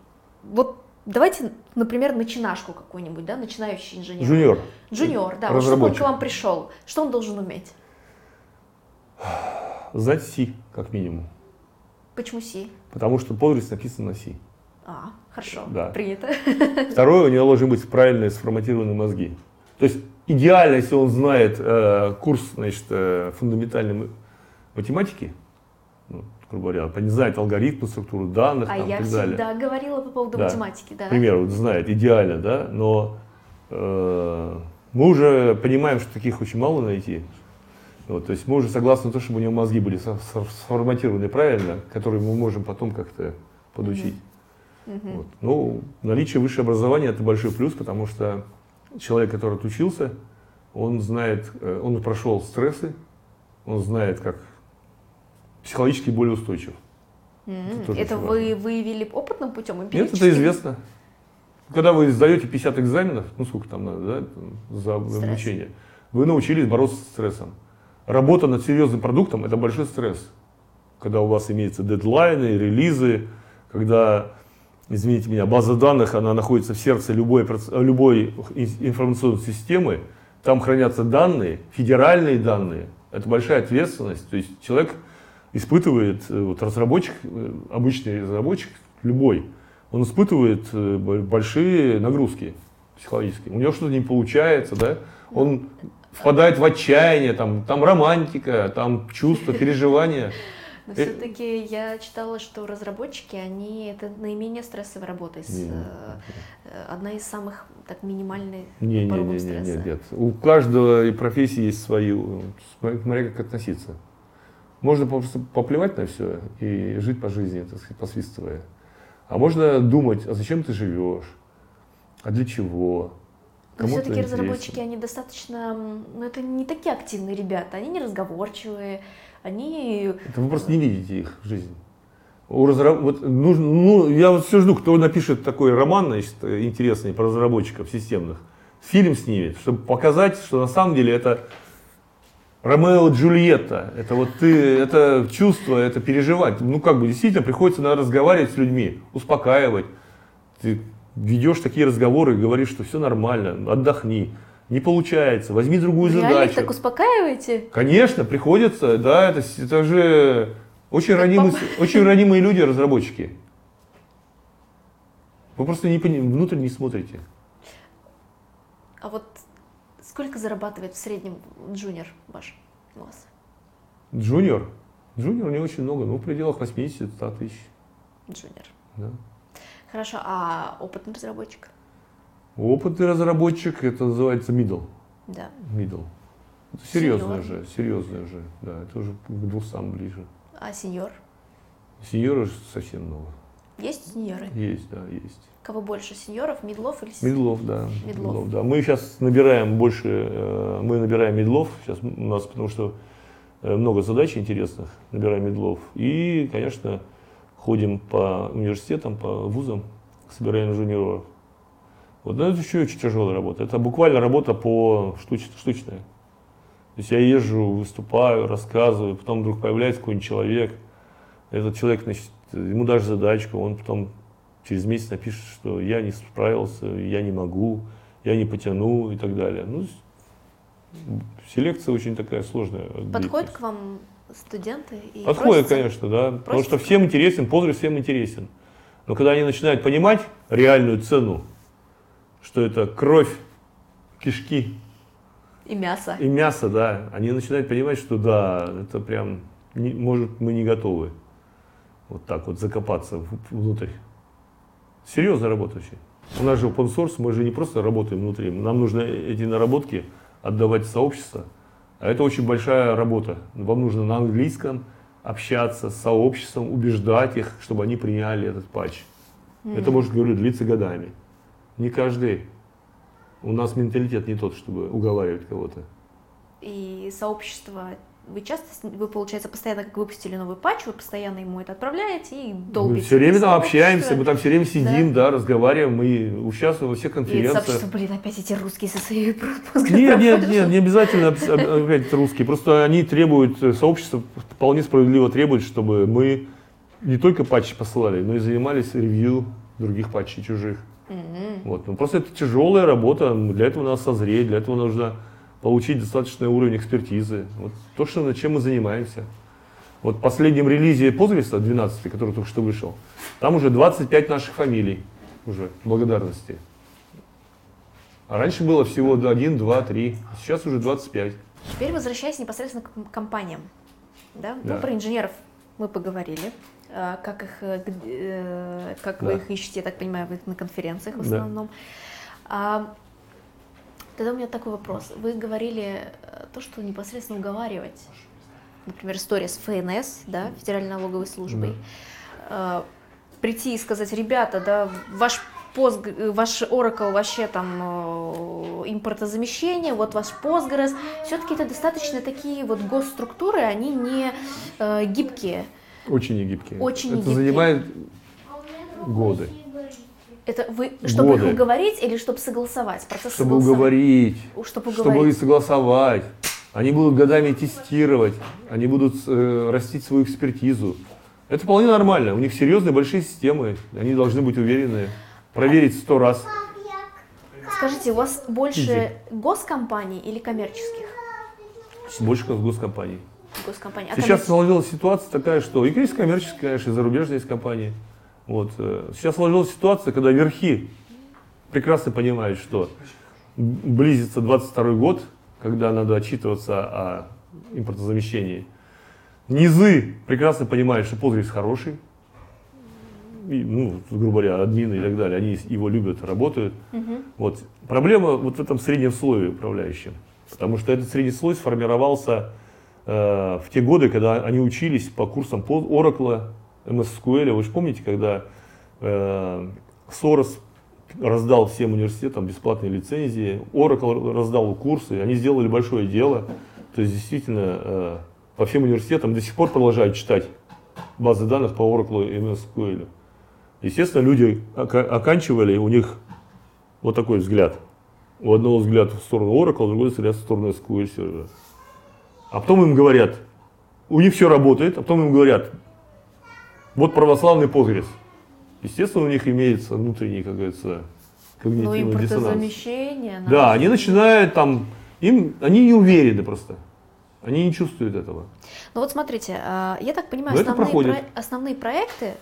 вот давайте, например, начинашку какую-нибудь, да, начинающий инженер. Джуниор. Джуниор, да, вот чтобы он к вам пришел, что он должен уметь? Знать C, как минимум. Почему C? Потому что Postgres написан на C. А, хорошо, да. принято. Второе, у него должны быть правильно сформатированы мозги. То есть идеально, если он знает э, курс, значит, э, фундаментальной математики, ну, грубо говоря, знает алгоритмы, структуру данных а там, и так далее. А я всегда говорила по поводу да. математики, да. Например, вот знает идеально, да, но э, мы уже понимаем, что таких очень мало найти. Вот, то есть мы уже согласны на то, чтобы у него мозги были сформатированы правильно, которые мы можем потом как-то подучить. Mm-hmm. Mm-hmm. Вот. Ну, наличие высшего образования – это большой плюс, потому что человек, который отучился, он знает, он прошел стрессы, он знает, как психологически более устойчив. Mm-hmm. Это, это вы выявили опытным путем, эмпирическим? Нет, это известно. Когда вы сдаете пятьдесят экзаменов, ну сколько там надо, да, за обучение, вы научились бороться с стрессом. Работа над серьезным продуктом – это большой стресс. Когда у вас имеются дедлайны, релизы, когда, извините меня, база данных, она находится в сердце любой, любой информационной системы, там хранятся данные, федеральные данные. Это большая ответственность. То есть человек испытывает, вот разработчик, обычный разработчик, любой, он испытывает большие нагрузки психологические. У него что-то не получается, да? Он впадает в отчаяние, там, там романтика, там чувства, переживания. Но все-таки я читала, что разработчики, они это наименее стрессовая работа, одна из самых так минимальных порогов стресса. Нет, нет, нет. У каждой профессии есть свою, смотри, как относиться. Можно просто поплевать на все и жить по жизни, так сказать, посвистывая. А можно думать, а зачем ты живешь, а для чего. Но кому-то все-таки интересно. Разработчики, они достаточно, ну это не такие активные ребята, они неразговорчивые, они… Это вы просто не видите их жизнь. У разраб... вот, нужно... ну, я вот все жду, кто напишет такой роман, значит, интересный про разработчиков системных, фильм снимет, чтобы показать, что на самом деле это Ромео и Джульетта, это вот ты, это чувство, это переживать. Ну как бы действительно приходится надо разговаривать с людьми, успокаивать. Ты ведешь такие разговоры, говоришь, что все нормально, отдохни, не получается, возьми другую Реально задачу. Реально так успокаиваете? Конечно, приходится, да, это, это же очень ранимые, очень ранимые люди, разработчики. Вы просто не, внутрь не смотрите. А вот сколько зарабатывает в среднем джуниор ваш у вас? Джуниор? Джуниор не очень много, но в пределах восемьдесят-сто тысяч. Джуниор. Да. Хорошо, а опытный разработчик? Опытный разработчик, это называется middle. Да. Middle. Серьезно же, серьезно же. Да, это уже к двухстам ближе. А сеньор? Сеньоров совсем много. Есть сеньоры? Есть, да, есть. Кого больше, сеньоров, мидлов или сеньоров? Мидлов, да. Мидлов. Мидлов, да. Мы сейчас набираем больше, мы набираем мидлов сейчас у нас, потому что много задач интересных, набираем мидлов. И, конечно, ходим по университетам, по вузам, собираем джуниоров. Вот, но это еще очень тяжелая работа. Это буквально работа по штуч, штучная. То есть я езжу, выступаю, рассказываю, потом вдруг появляется какой-нибудь человек. Этот человек, значит, ему даже задачку, он потом через месяц напишет, что я не справился, я не могу, я не потяну и так далее. Ну, селекция очень такая сложная. Подходят к вам студенты и Подходят, просятся? конечно, да. Просятся? Потому что всем интересен, Postgres всем интересен. Но когда они начинают понимать реальную цену, что это кровь, кишки. И мясо. И мясо, да. Они начинают понимать, что да, это прям, не, может, мы не готовы. Вот так вот закопаться внутрь. Серьезно работающий. У нас же open source, мы же не просто работаем внутри. Нам нужно эти наработки отдавать в сообщество. А это очень большая работа. Вам нужно на английском общаться с сообществом, убеждать их, чтобы они приняли этот патч. Mm-hmm. Это, может, говорю, длится годами. Не каждый. У нас менталитет не тот, чтобы уговаривать кого-то. И сообщество... Вы часто, вы, получается, постоянно, как выпустили новый патч, вы постоянно ему это отправляете и долбите. Мы все время там общаемся, мы там все время сидим, да, да разговариваем, мы участвуем во всех конференциях. И это сообщество, блин, опять эти русские со своими пропусками. Нет, нет, нет, не обязательно опять русские, просто они требуют, сообщество вполне справедливо требует, чтобы мы не только патчи посылали, но и занимались ревью других патчей чужих. Mm-hmm. Вот, ну просто это тяжелая работа, для этого надо созреть, для этого нужно... получить достаточный уровень экспертизы. Вот то, что, чем мы занимаемся. Вот в последнем релизе Postgres двенадцать, который только что вышел, там уже двадцать пять наших фамилий уже благодарности. А раньше было всего один, два, три, а сейчас уже двадцать пять. Теперь возвращаясь непосредственно к компаниям. Да? Да. Ну, про инженеров мы поговорили. Как, их, как да. вы их ищете, я так понимаю, вы на конференциях в основном. Да. Тогда у меня такой вопрос. Вы говорили то, что непосредственно уговаривать, например, история с ФНС, да, Федеральной налоговой службой, да. прийти и сказать, ребята, да, ваш пост, ваш Oracle вообще там импортозамещение, вот ваш Postgres, все-таки это достаточно такие вот госструктуры, они не гибкие. Очень не гибкие. Очень не гибкие. Это занимает годы. Это вы, чтобы годы. Их уговорить или чтобы согласовать? Процесс чтобы согласов... уговорить, чтобы, чтобы их согласовать. Они будут годами тестировать, они будут э, растить свою экспертизу. Это вполне нормально, у них серьезные большие системы, они должны быть уверены, проверить сто раз. Скажите, у вас больше Иди. госкомпаний или коммерческих? Больше госкомпаний. госкомпаний. А Сейчас коммерческих? сложилась ситуация такая, что и есть коммерческие, конечно, и зарубежные есть компании. Вот. Сейчас сложилась ситуация, когда верхи прекрасно понимают, что близится двадцать второй год, когда надо отчитываться о импортозамещении. Низы прекрасно понимают, что Postgres хороший, и, ну, грубо говоря, админы и так далее, они его любят, работают. Угу. Вот. Проблема вот в этом среднем слое управляющем, потому что этот средний слой сформировался э, в те годы, когда они учились по курсам Oracle, эм эс кью эль. Вы же помните, когда э, Сорос раздал всем университетам бесплатные лицензии, Oracle раздал курсы, они сделали большое дело. То есть действительно э, по всем университетам до сих пор продолжают читать базы данных по Oracle и эм эс кью эль. Естественно, люди оканчивали, у них вот такой взгляд. У одного взгляд в сторону Oracle, у другого взгляд в сторону эс кью эль сервера. А потом им говорят, у них все работает, а потом им говорят, вот православный Postgres. Естественно, у них имеется внутренний, как говорится, когнитивный диссонанс. Ну, импортозамещение. Да, они начинают там, им, они не уверены просто. Они не чувствуют этого. Ну вот смотрите, я так понимаю, основные, про, основные проекты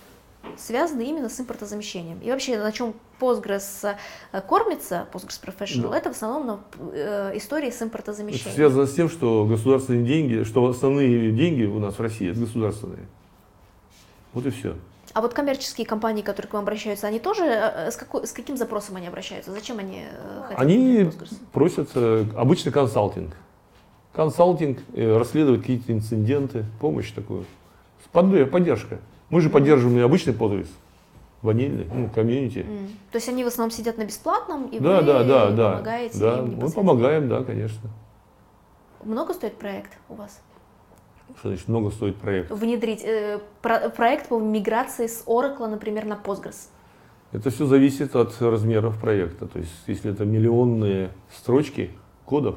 связаны именно с импортозамещением. И вообще, на чем Postgres кормится, Postgres Professional, да, это в основном истории с импортозамещением. Это связано с тем, что государственные деньги, что основные деньги у нас в России это государственные. Вот и все. А вот коммерческие компании, которые к вам обращаются, они тоже, с, какой, с каким запросом они обращаются? Зачем они хотят? Они просят обычно консалтинг. Консалтинг, расследовать какие-то инциденты, помощь такую. Поддержка. Мы же поддерживаем и обычный Postgres, ванильный, ну, комьюнити. Mm. То есть они в основном сидят на бесплатном, и да, вы да, да, да, помогаете да, им непосредственно? Мы помогаем, да, конечно. Много стоит проект у вас? Что значит много стоит проект? Внедрить э, про, проект по миграции с Oracle, например, на Postgres. Это все зависит от размеров проекта. То есть если это миллионные строчки кодов,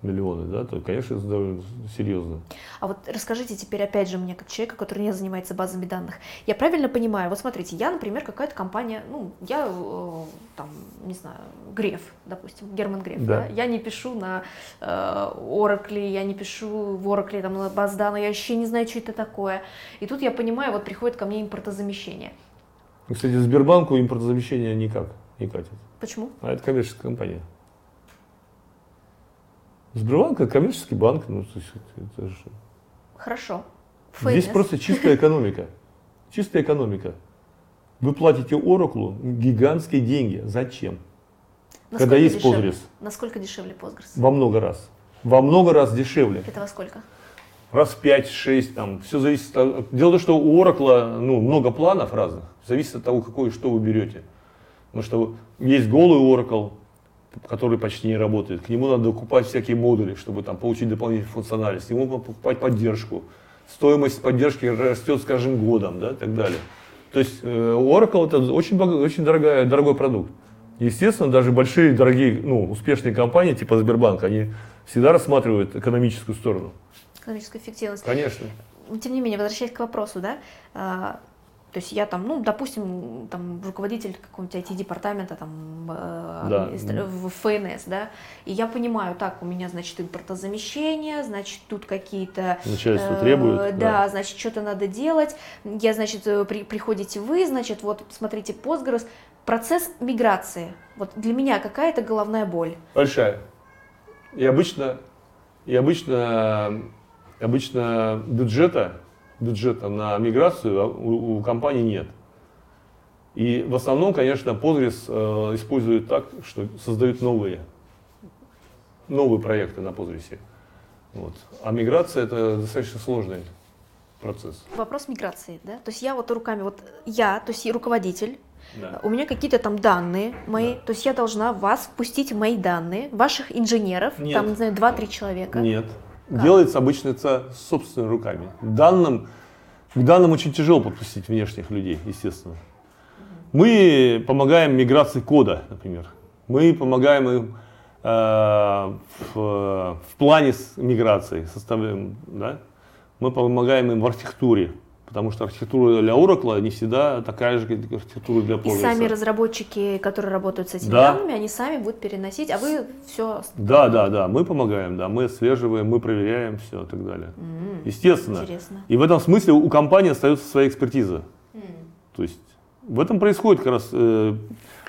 миллионы, да, то, конечно, это довольно серьезно. А вот расскажите теперь, опять же, мне, как человека, который не занимается базами данных, я правильно понимаю, вот смотрите, я, например, какая-то компания, ну, я, э, там, не знаю, Греф, допустим, Герман Греф, да. Да? Я не пишу на э, Oracle, я не пишу в Oracle, там, на баз данных, я вообще не знаю, что это такое. И тут я понимаю, вот приходит ко мне импортозамещение. Кстати, Сбербанку импортозамещение никак не катит. Почему? А это коммерческая компания. Сбербанк — это коммерческий банк. Ну, это же... Хорошо. Фейнес. Здесь просто чистая экономика. Чистая экономика. Вы платите Oracle гигантские деньги. Зачем? Насколько когда есть дешевле? Postgres. Насколько дешевле Postgres? Во много раз. Во много раз дешевле. Это во сколько? Раз в пять-шесть. Там, все зависит от... Дело в том, что у Oracle ну, много планов разных. Зависит от того, какое что вы берете. Потому что есть голый Oracle, который почти не работает. К нему надо докупать всякие модули, чтобы там получить дополнительный функциональность. К нему надо покупать поддержку. Стоимость поддержки растет с каждым годом, да, и так далее. То есть Oracle это очень, очень дорогая, дорогой продукт. Естественно, даже большие, дорогие, ну, успешные компании типа Сбербанка, они всегда рассматривают экономическую сторону. Экономическую эффективность. Конечно. Тем не менее, возвращаясь к вопросу, да, то есть я там, ну, допустим, там руководитель какого-нибудь ай ти-департамента там, да, э, в эф эн эс, да, и я понимаю, так, у меня, значит, импортозамещение, значит, тут какие-то... Начальство э, требует. Да, да, значит, что-то надо делать. Я, значит, при, приходите вы, значит, вот, смотрите, Postgres. Процесс миграции. Вот для меня какая-то головная боль. Большая. И обычно, и обычно, обычно бюджета... бюджета на миграцию у, у компании нет. И в основном, конечно, Postgres э, используют так, что создают новые, новые проекты на Postgres. Вот. А миграция — это достаточно сложный процесс. Вопрос миграции, да? То есть я вот руками, вот я, то есть руководитель, да. У меня какие-то там данные мои, да. То есть я должна вас впустить в мои данные, ваших инженеров, нет. Там, не знаю, два-три человека. Нет. Как? Делается обычно это собственными руками. Данным, к данным очень тяжело подпустить внешних людей, естественно. Мы помогаем миграции кода, например. Мы помогаем им э, в, в плане миграции, составляем, да? Мы помогаем им в архитектуре. Потому что архитектура для Oracle не всегда такая же, как архитектура для Postgres. И сами разработчики, которые работают с этими да. данными, они сами будут переносить, а вы все... Да, да, да, мы помогаем, да, мы отслеживаем, мы проверяем все и так далее. Mm-hmm. Естественно. Интересно. И в этом смысле у компании остается своя экспертиза. Mm-hmm. То есть в этом происходит как раз э,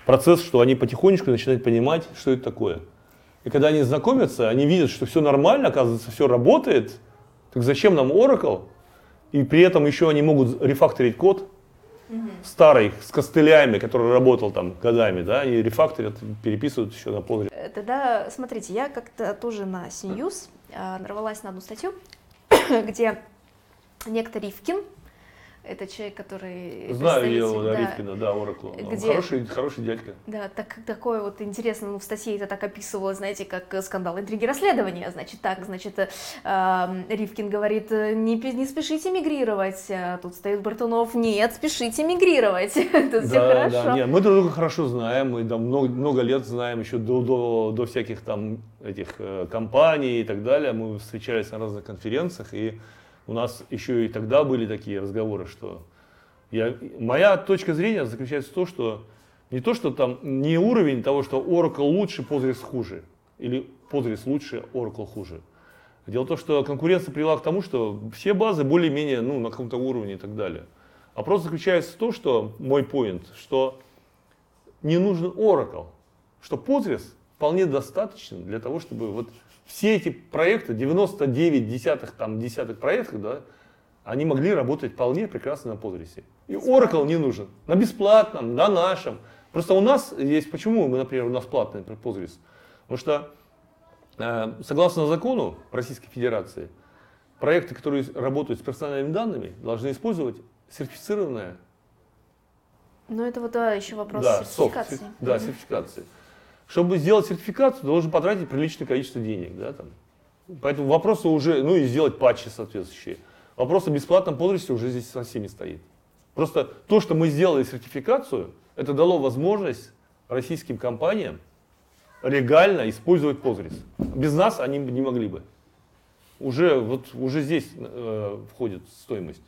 процесс, что они потихонечку начинают понимать, что это такое. И когда они знакомятся, они видят, что все нормально, оказывается, все работает. Так зачем нам Oracle? И при этом еще они могут рефакторить код mm-hmm. старый, с костылями, который работал там годами, да, они рефакторят, переписывают еще на полный. Тогда, смотрите, я как-то тоже на CNews э, нарвалась на одну статью где некто Ривкин, это человек, который... Знаю его, да, Ривкина, да, Oracle. Где... Хороший, хороший дядька. Да, так, такое вот интересно, ну, в статье это так описывало, знаете, как скандал, интриги, расследования. Значит, так, значит, э, э, Ривкин говорит, не, не спешите мигрировать. А тут стоит Бартунов, нет, спешите мигрировать. Тут все хорошо. Нет, мы друг друга хорошо знаем, мы много лет знаем, еще до всяких там этих компаний и так далее. Мы встречались на разных конференциях и... У нас еще и тогда были такие разговоры, что я, моя точка зрения заключается в том, что не то, что там не уровень того, что Oracle лучше, Postgres хуже, или Postgres лучше, Oracle хуже. Дело в том, что конкуренция привела к тому, что все базы более-менее ну, на каком-то уровне и так далее. А просто заключается в том, что мой поинт, что не нужен Oracle, что Postgres вполне достаточен для того, чтобы вот все эти проекты, девяносто девять десятых, там, десятых проектов, да, они могли работать вполне прекрасно на Postgres. И Oracle не нужен. На бесплатном, на нашем. Просто у нас есть, почему мы, например, у нас платный Postgres? Потому что, э, согласно закону Российской Федерации, проекты, которые работают с персональными данными, должны использовать сертифицированное... Ну, это вот да, еще вопрос да, сертификации. Софт, да, mm-hmm. сертификации. Чтобы сделать сертификацию, должен потратить приличное количество денег. Да, там. Поэтому вопросы уже, ну и сделать патчи соответствующие. Вопрос о бесплатном Postgres уже здесь совсем не стоит. Просто то, что мы сделали сертификацию, это дало возможность российским компаниям легально использовать Postgres. Без нас они не могли бы. Уже, вот, уже здесь э, входит стоимость.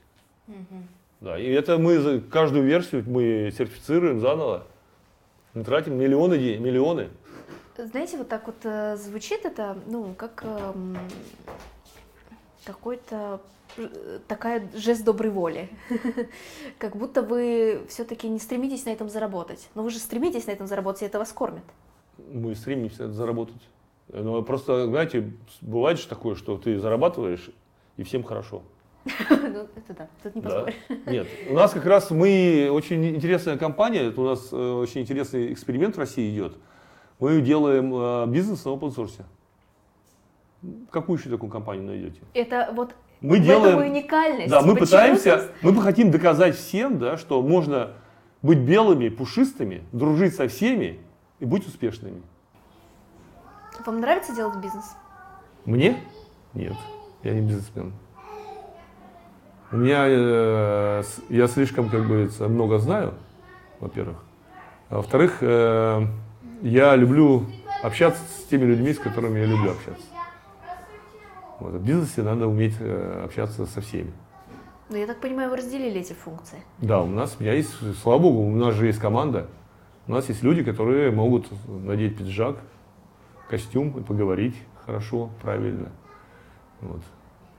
Mm-hmm. Да, и это мы каждую версию мы сертифицируем заново. Мы тратим миллионы, миллионы. Знаете, вот так вот э, звучит это, ну, как э, какой-то э, такая жест доброй воли. Как будто вы все-таки не стремитесь на этом заработать. Но вы же стремитесь на этом заработать, и это вас кормит. Мы стремимся это заработать. Но просто, знаете, бывает же такое, что ты зарабатываешь, и всем хорошо. Ну, это да, тут не поспоришь. Да. Нет, у нас как раз мы очень интересная компания, это у нас э, очень интересный эксперимент в России идет. Мы делаем э, бизнес на опенсорсе. Какую еще такую компанию найдете? Это вот мы делаем, уникальность. Да, мы Почему пытаемся, здесь? мы хотим доказать всем, да, что можно быть белыми, пушистыми, дружить со всеми и быть успешными. Вам нравится делать бизнес? Мне? Нет, я не бизнесмен. У меня, э, я слишком, как бы, много знаю, во-первых. А во-вторых, э, я люблю общаться с теми людьми, с которыми я люблю общаться. Вот. В бизнесе надо уметь э, общаться со всеми. Ну, я так понимаю, вы разделили эти функции. Да, у нас, у меня есть, слава богу, у нас же есть команда. У нас есть люди, которые могут надеть пиджак, костюм и поговорить хорошо, правильно. Вот.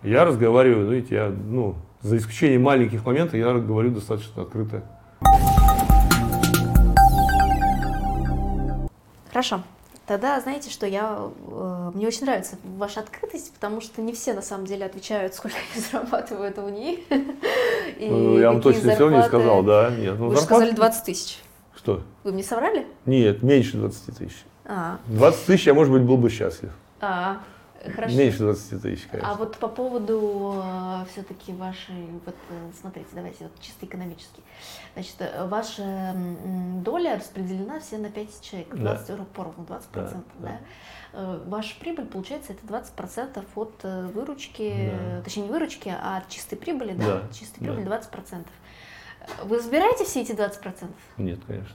Я разговариваю, знаете, я, ну... За исключением маленьких моментов, я говорю достаточно открыто. Хорошо. Тогда, знаете, что я, э, мне очень нравится ваша открытость, потому что не все, на самом деле, отвечают, сколько они зарабатывают в УНИ. Ну, я вам точно все не сказал, да. Нет, ну, вы же сказали двадцать тысяч. Что? Вы мне соврали? Нет, меньше двадцати тысяч. А. двадцать тысяч я, может быть, был бы счастлив. А. Хорошо. Меньше двадцати тысяч, конечно. А вот по поводу э, все-таки вашей, вот смотрите, давайте вот чисто экономически. Значит, ваша м, доля распределена все на пять человек, двадцать, да. Поровну, двадцать процентов, да. да. да? Э, ваша прибыль, получается, это двадцать процентов от э, выручки, да. Точнее не выручки, а от чистой прибыли, да, да. Чистой прибыли да. двадцать процентов. Вы забираете все эти двадцать процентов? Нет, конечно.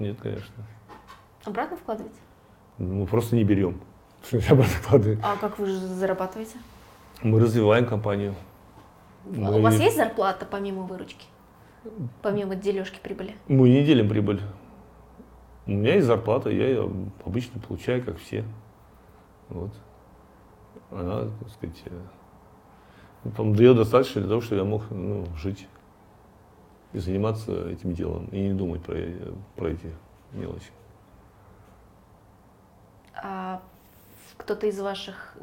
Нет, конечно. Обратно вкладываете? Ну, просто не берем. А как вы же зарабатываете? Мы развиваем компанию. Мы... У вас есть зарплата помимо выручки? Помимо дележки прибыли? Мы не делим прибыль. У меня есть зарплата, я ее обычно получаю, как все. Вот. Она, так сказать, там, дает достаточно для того, чтобы я мог ну, жить и заниматься этим делом, и не думать про, про эти мелочи. А... Кто-то из ваших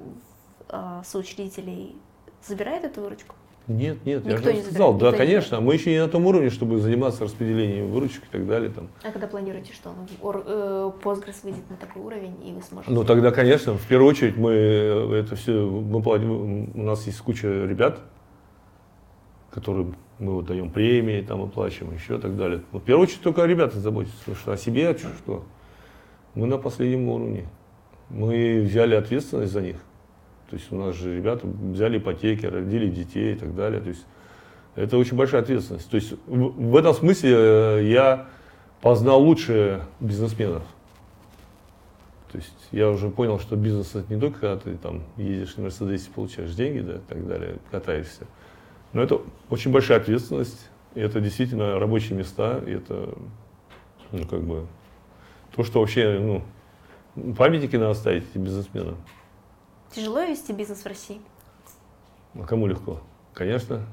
э, соучредителей забирает эту выручку? Нет, нет, Никто я же не сказал, да, конечно, мы еще не на том уровне, чтобы заниматься распределением выручек и так далее. Там. А когда планируете, что Postgres выйдет на такой уровень и вы сможете? Ну тогда, конечно, в первую очередь мы это все, мы, у нас есть куча ребят, которым мы вот даем премии, там оплачиваем, еще и так далее. Но в первую очередь только ребята заботятся, потому что о себе, а что? Мы на последнем уровне, мы взяли ответственность за них. То есть у нас же ребята взяли ипотеки, родили детей и так далее. То есть это очень большая ответственность. То есть в этом смысле я познал лучше бизнесменов. То есть я уже понял, что бизнес это не только когда ты там едешь на Мерседесе, получаешь деньги, да, и так далее, катаешься. Но это очень большая ответственность. И это действительно рабочие места. И это, ну, как бы то, что вообще, ну, памятники надо ставить бизнесменам. Тяжело вести бизнес в России? А кому легко? Конечно.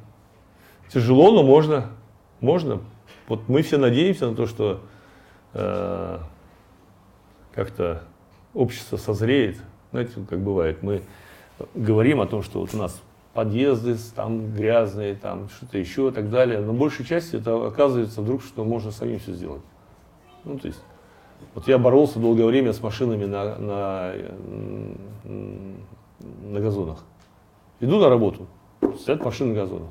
Тяжело, но можно. Можно. Вот мы все надеемся на то, что э, как-то общество созреет. Знаете, как бывает, мы говорим о том, что вот у нас подъезды там грязные, там что-то еще и так далее. Но большей частью это оказывается вдруг, что можно самим все сделать. Ну, то есть, вот я боролся долгое время с машинами на, на, на газонах. Иду на работу, стоят машины на газонах.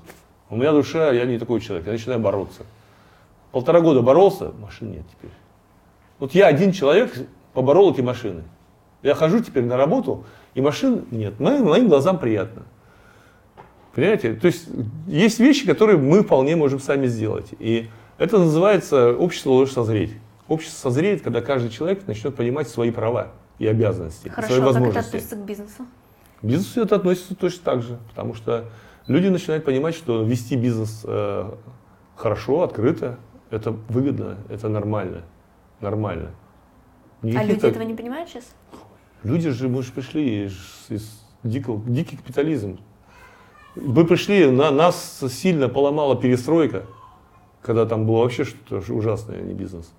У меня душа, я не такой человек, я начинаю бороться. Полтора года боролся, машин нет теперь. Вот я один человек поборол эти машины. Я хожу теперь на работу, и машин нет. Моим, моим глазам приятно. Понимаете? То есть, есть вещи, которые мы вполне можем сами сделать. И это называется «общество лучше созреть». Общество созреет, когда каждый человек начнет понимать свои права и обязанности, Хорошо, свои возможности. Хорошо, как это относится к бизнесу? К бизнесу это относится точно так же, потому что люди начинают понимать, что вести бизнес э, хорошо, открыто, это выгодно, это нормально. нормально. Никаких а люди так... этого не понимают сейчас? Люди же, мы же пришли из, из дикого, дикий капитализм. Мы пришли, на, нас сильно поломала перестройка, когда там было вообще что-то ужасное, не бизнес.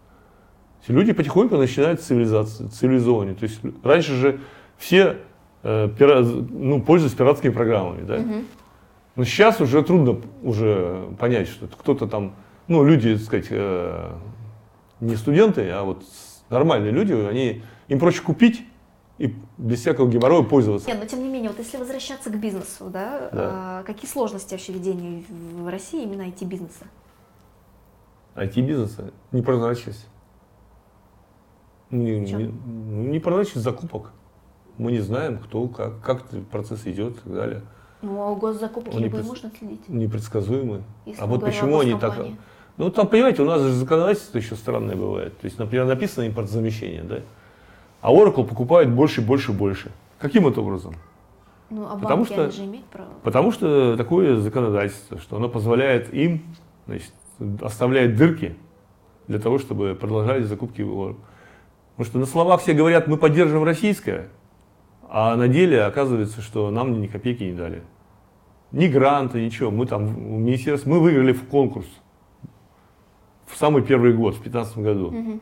Люди потихоньку начинают цивилизовывание. То есть раньше же все э, пира, ну, пользовались пиратскими программами. Да? Угу. Но сейчас уже трудно уже понять, что кто-то там, ну, люди, так сказать, э, не студенты, а вот нормальные люди, они, им проще купить и без всякого геморроя пользоваться. Нет, но тем не менее, вот если возвращаться к бизнесу, да, да. Э, какие сложности вообще ведения в России именно ай ти-бизнеса? ай ти-бизнеса? Непрозрачность. Не, не, не прозрачность закупок. Мы не знаем, кто, как, как процесс идет и так далее. Ну, а у госзакупок не пред... можно следить? Непредсказуемые. Если а вот почему они так... Ну, там, понимаете, у нас же законодательство еще странное бывает. То есть, например, написано импортозамещение, да? А Oracle покупает больше, больше, больше. Каким это образом? Ну, а потому что, же имеют право. Потому что такое законодательство, что оно позволяет им, значит, оставляет дырки для того, чтобы продолжали закупки Oracle. Потому что на словах все говорят, мы поддерживаем российское, а на деле оказывается, что нам ни копейки не дали. Ни гранта, ничего. Мы там, в министерстве, мы выиграли в конкурс в самый первый год, в две тысячи пятнадцатом году. Угу.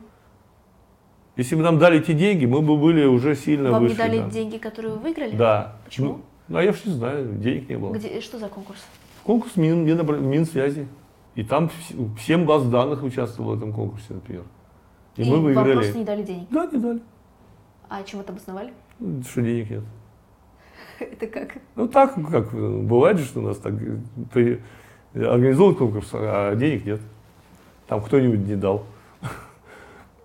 Если бы нам дали эти деньги, мы бы были уже сильно Вам выше. Вам не дали да. деньги, которые вы выиграли? Да. Почему? Ну, а я все знаю, денег не было. Где, что за конкурс? Конкурс Мин, Минсвязи. И там семь баз данных участвовало в этом конкурсе, например. И, и мы выиграли. Вам просто не дали денег? Да, не дали. А чем это обосновали? Что денег нет. Это как? Ну так, как бывает же, что у нас так организовывают конкурс, а денег нет. Там кто-нибудь не дал.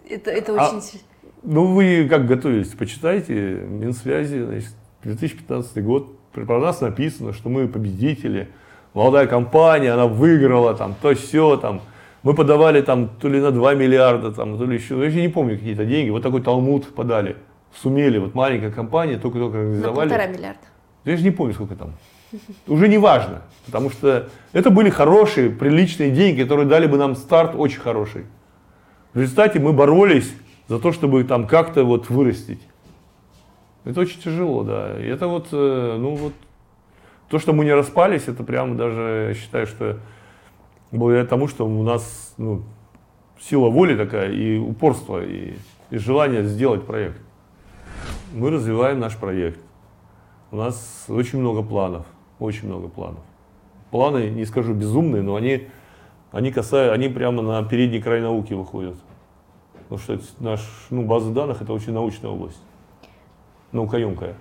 Это, это очень... А, ну вы как готовились? Почитайте Минсвязи, значит, две тысячи пятнадцатый год. Про нас написано, что мы победители. Молодая компания, она выиграла там то все там. Мы подавали там то ли на два миллиарда, там, то ли еще, я не помню, какие-то деньги. Вот такой талмуд подали. Сумели, вот маленькая компания, только-только организовали. На полтора миллиарда. Я же не помню, сколько там. Уже не важно, потому что это были хорошие, приличные деньги, которые дали бы нам старт очень хороший. В результате мы боролись за то, чтобы там как-то вот вырастить. Это очень тяжело, да. И это вот, ну вот, то, что мы не распались, это прямо даже, я считаю, что... Благодаря тому, что у нас, ну, сила воли такая, и упорство, и, и желание сделать проект. Мы развиваем наш проект. У нас очень много планов, очень много планов. планы, не скажу безумные, но они, они, касаются, они прямо на передний край науки выходят. Потому что это наш, ну, база данных – это очень научная область, наукоемкая.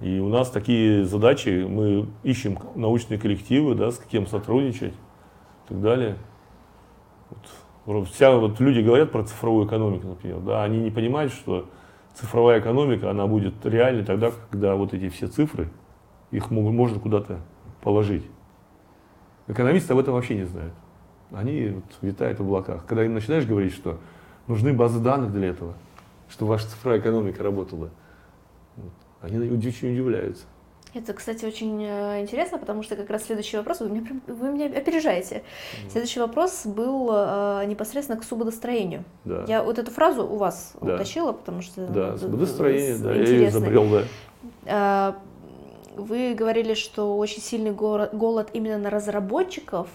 И у нас такие задачи, мы ищем научные коллективы, да, с кем сотрудничать и так далее. Вот, вся, вот люди говорят про цифровую экономику, например, да, они не понимают, что цифровая экономика, она будет реальной тогда, когда вот эти все цифры, их можно куда-то положить. Экономисты об этом вообще не знают. Они вот витают в облаках. Когда им начинаешь говорить, что нужны базы данных для этого, чтобы ваша цифровая экономика работала, вот, они очень удивляются. Это, кстати, очень интересно, потому что как раз следующий вопрос, вы меня, вы меня опережаете. Mm. Следующий вопрос был э, непосредственно к СУБД-строению. Да. Я вот эту фразу у вас да. уточнила, потому что... Да, СУБД-строение, да, я ее изобрел, да. Вы говорили, что очень сильный голод именно на разработчиков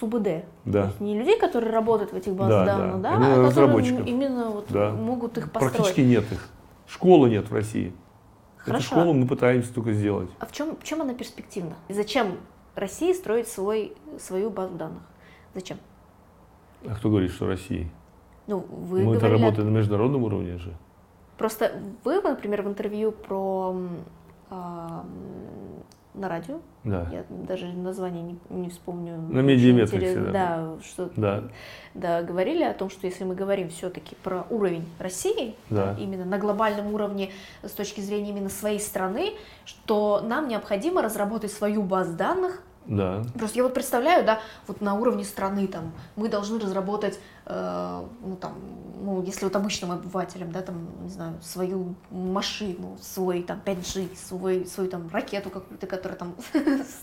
СУБД. Да. Не людей, которые работают в этих базах да, данных, да, да, именно а разработчиков. Именно вот да. могут их построить. Практически нет их. Школы нет в России. Эту школу мы пытаемся только сделать. А в чем, в чем она перспективна? И зачем России строить свой, свою базу данных? Зачем? А кто говорит, что России? Ну, вы мы говорили... это работаем на международном уровне же. Просто вы, например, в интервью про э, на радио, да. я даже название не, не вспомню. На медиаметриксе, да. Да, что, да. да, говорили о том, что если мы говорим все-таки про уровень России, да. Да, именно на глобальном уровне, с точки зрения именно своей страны, что нам необходимо разработать свою базу данных. Да. Просто я вот представляю, да, вот на уровне страны там мы должны разработать, э, ну там, ну если вот обычным обывателям, да, там, не знаю, свою машину, свой там пять джи, свой, свою там ракету какую-то, которая там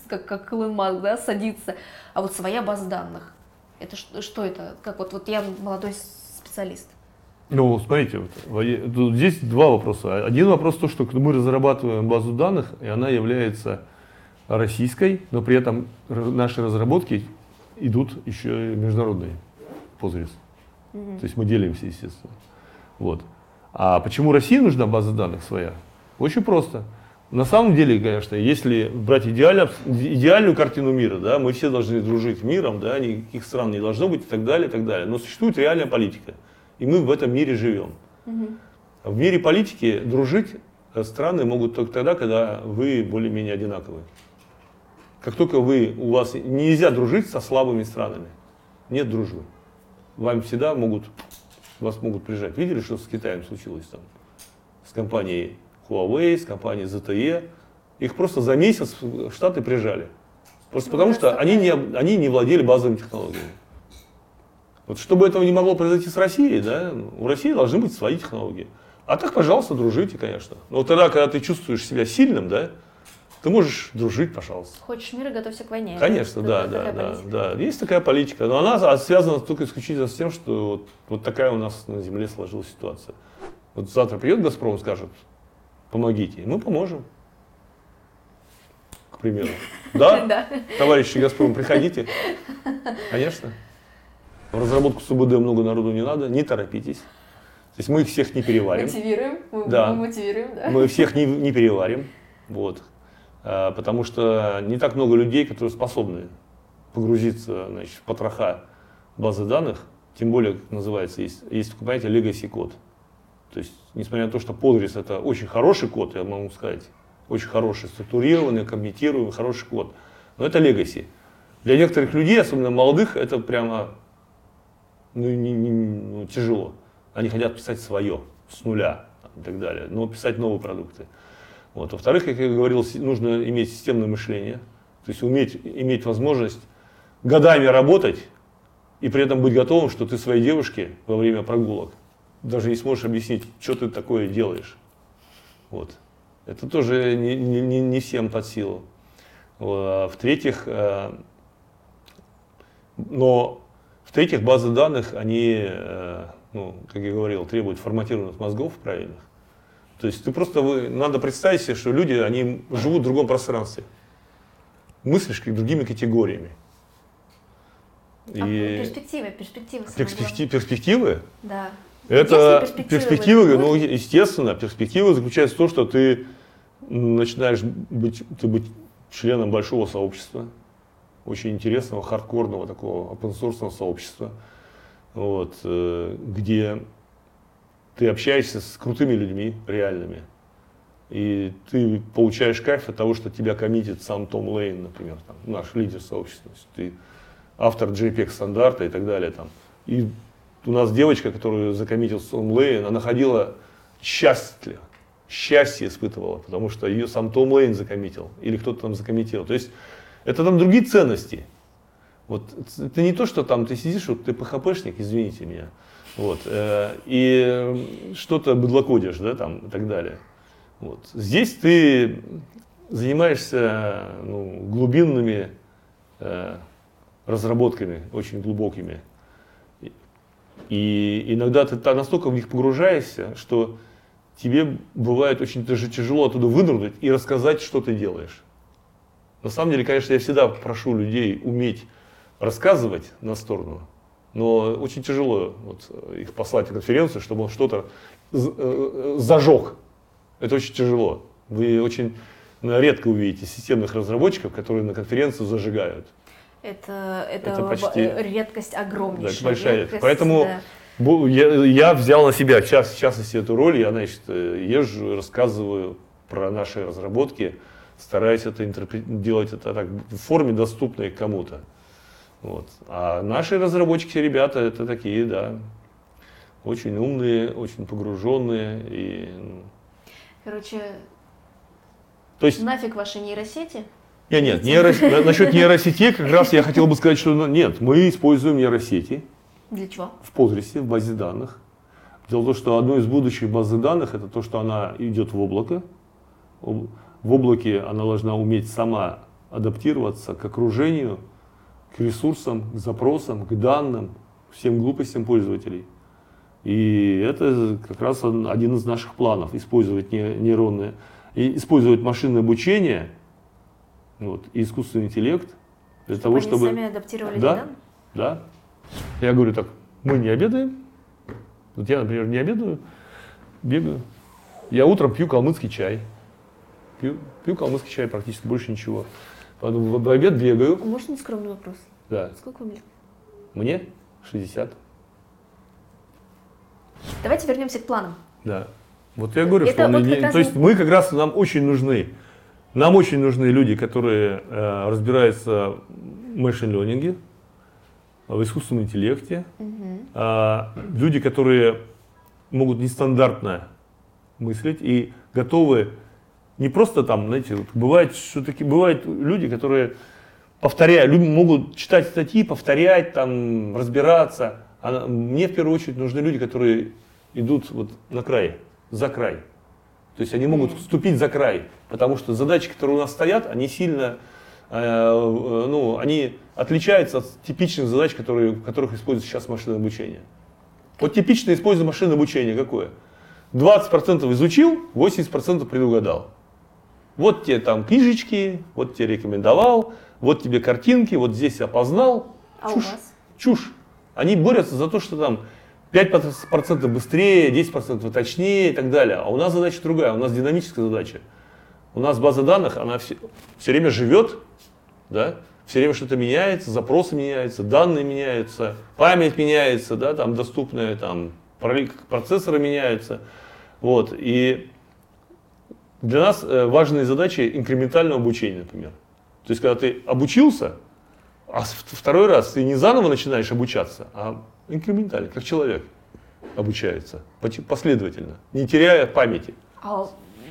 как как Лымак, да, садится, а вот своя база данных. Это что, что это? Как вот, вот я молодой специалист. Ну, смотрите, вот, здесь два вопроса. Один вопрос то, что мы разрабатываем базу данных, и она является российской, но при этом наши разработки идут еще и международные, Postgres. Mm-hmm. То есть мы делимся, естественно. Вот. А почему России нужна база данных своя? Очень просто. На самом деле, конечно, если брать идеально, идеальную картину мира, да, мы все должны дружить миром, да, никаких стран не должно быть и так далее, и так далее. Но существует реальная политика, и мы в этом мире живем. Mm-hmm. В мире политики дружить страны могут только тогда, когда вы более-менее одинаковые. Как только вы, у вас нельзя дружить со слабыми странами, нет дружбы. Вам всегда могут, вас могут прижать. Видели, что с Китаем случилось там? С компанией Huawei, с компанией зет ти и. Их просто за месяц Штаты прижали. Просто потому что они не, они не владели базовыми технологиями. Вот чтобы этого не могло произойти с Россией, да, у России должны быть свои технологии. А так, пожалуйста, дружите, конечно. Но тогда, когда ты чувствуешь себя сильным, да, ты можешь дружить, пожалуйста. Хочешь мира, готовься к войне. Конечно, да, да, да, да. Есть такая политика, но она связана только исключительно с тем, что вот, вот такая у нас на земле сложилась ситуация. Вот завтра придет Газпром, скажет, помогите, и мы поможем. К примеру. Да? Товарищи Газпром, приходите. Конечно. В разработку СУБД много народу не надо, не торопитесь. То есть мы их всех не переварим. Мотивируем, мы, да. мы мотивируем, да. Мы всех не, не переварим, вот. А, потому что не так много людей, которые способны погрузиться, значит, в потроха базы данных, тем более, как называется, есть, есть, понимаете, legacy код. То есть, несмотря на то, что Postgres это очень хороший код, я могу сказать, очень хороший, структурированный, коммитируемый, хороший код, но это legacy. Для некоторых людей, особенно молодых, это прямо ну, не, не, ну, тяжело. Они хотят писать свое, с нуля и так далее, но писать новые продукты. Вот. Во-вторых, как я говорил, нужно иметь системное мышление, то есть уметь иметь возможность годами работать и при этом быть готовым, что ты своей девушке во время прогулок даже не сможешь объяснить, что ты такое делаешь. Вот. Это тоже не, не, не всем под силу. В-третьих, но в-третьих, базы данных, они... Ну, как я говорил, требует форматированных мозгов правильных. То есть ты просто вы, надо представить себе, что люди они живут в другом пространстве, мыслишь другими категориями. И а, перспективы, перспективы. Перспективы? перспективы? Да. Это Если перспективы, перспективы ну, естественно, перспективы заключаются в том, что ты начинаешь быть, ты быть членом большого сообщества, очень интересного, хардкорного такого опенсорсного сообщества, вот, где ты общаешься с крутыми людьми, реальными. И ты получаешь кайф от того, что тебя коммитит сам Том Лейн, например, там, наш лидер сообщества. Ты автор джей пег стандарта и так далее. Там. И у нас девочка, которую закоммитил Том Лейн, она ходила счастливо, счастье испытывала, потому что ее сам Том Лейн закоммитил или кто-то там закоммитил. То есть это там другие ценности. Вот, это не то, что там ты сидишь, вот ты пэ хэ пэ-шник, извините меня, вот, э, и что-то быдлокодишь, да, там, и так далее. Вот. Здесь ты занимаешься ну, глубинными э, разработками, очень глубокими. И иногда ты настолько в них погружаешься, что тебе бывает очень даже тяжело оттуда вынырнуть и рассказать, что ты делаешь. На самом деле, конечно, я всегда прошу людей уметь рассказывать на сторону, но очень тяжело вот, их послать на конференцию, чтобы он что-то зажег. Это очень тяжело. Вы очень редко увидите системных разработчиков, которые на конференцию зажигают. Это, это, это почти... редкость огромнейшая. Да, большая редкость. Поэтому да. я, я взял на себя, в частности, эту роль. Я, значит, езжу, рассказываю про наши разработки, стараюсь это интерпрет... делать это так, в форме, доступной кому-то. Вот. А наши разработчики, ребята, это такие, да, очень умные, очень погруженные и... Короче, то есть, нафиг ваши нейросети? Я, нет, нейрос... насчет нейросетей как раз я хотел бы сказать, что нет, мы используем нейросети. Для чего? В Postgres, в базе данных. Дело в том, что одно из будущих баз данных, это то, что она идет в облако. В облаке она должна уметь сама адаптироваться к окружению, к ресурсам, к запросам, к данным, всем глупостям пользователей. И это как раз один из наших планов, использовать нейронное, использовать машинное обучение вот, и искусственный интеллект для чтобы того, они чтобы... сами адаптировали да, данные? Да. Я говорю так, мы не обедаем. Вот я, например, не обедаю, бегаю. Я утром пью калмыцкий чай. Пью, пью калмыцкий чай практически, больше ничего. Потом в обед бегаю. Можно нескромный вопрос? Да. Сколько вам лет? Мне шестьдесят. Давайте вернемся к планам. Да. Вот я говорю, это что вот мы, то есть мы как раз нам очень нужны. Нам очень нужны люди, которые э, разбираются в машин-лернинге, в искусственном интеллекте. Угу. Э, люди, которые могут нестандартно мыслить и готовы не просто там, знаете, вот бывает все-таки бывают люди, которые повторяют, могут читать статьи, повторять, там, разбираться. А мне в первую очередь нужны люди, которые идут вот на край, за край. То есть они могут вступить за край, потому что задачи, которые у нас стоят, они сильно, э, э, ну, они отличаются от типичных задач, которые, в которых используется сейчас машинное обучение. Вот типично используется машинное обучение какое? двадцать процентов изучил, восемьдесят процентов предугадал. Вот тебе там книжечки, вот тебе рекомендовал, вот тебе картинки, вот здесь опознал. А чушь, у вас? Чушь. Они борются за то, что там пять процентов быстрее, десять процентов точнее и так далее. А у нас задача другая, у нас динамическая задача. У нас база данных, она все, все время живет, да? Все время что-то меняется, запросы меняются, данные меняются, память меняется, да? Там доступные там, процессоры меняются. Вот. И для нас важные задачи инкрементального обучения, например. То есть, когда ты обучился, а второй раз ты не заново начинаешь обучаться, а инкрементально, как человек обучается, последовательно, не теряя памяти. А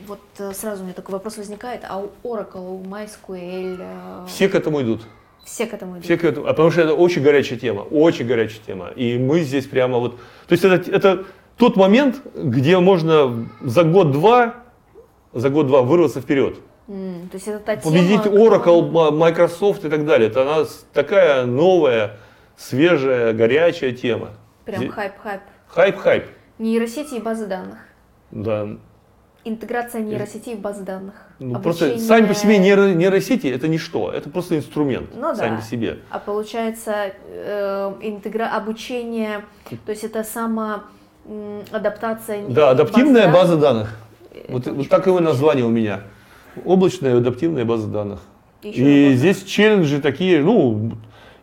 вот сразу у меня такой вопрос возникает, а у Oracle, у MySQL... Все к этому идут. Все к этому идут. Все к этому, а потому что это очень горячая тема, очень горячая тема. И мы здесь прямо вот... То есть это, это тот момент, где можно за год-два, за год-два вырваться вперед. Mm, то есть это та победить тема, Oracle, кто... Microsoft и так далее. Это она такая новая, свежая, горячая тема. Прям хайп-хайп. Хайп-хайп. Нейросети и базы данных. Да. Интеграция нейросетей и... в базы данных. Ну, обучение... Просто сами по себе нейросети это ничто, это просто инструмент ну, сами да. по себе. А получается э, интегра... обучение, то есть это сама э, адаптация. Да, адаптивная баз база данных. Вот, вот такое название у меня. Облачная адаптивная база данных. И здесь челленджи такие, ну,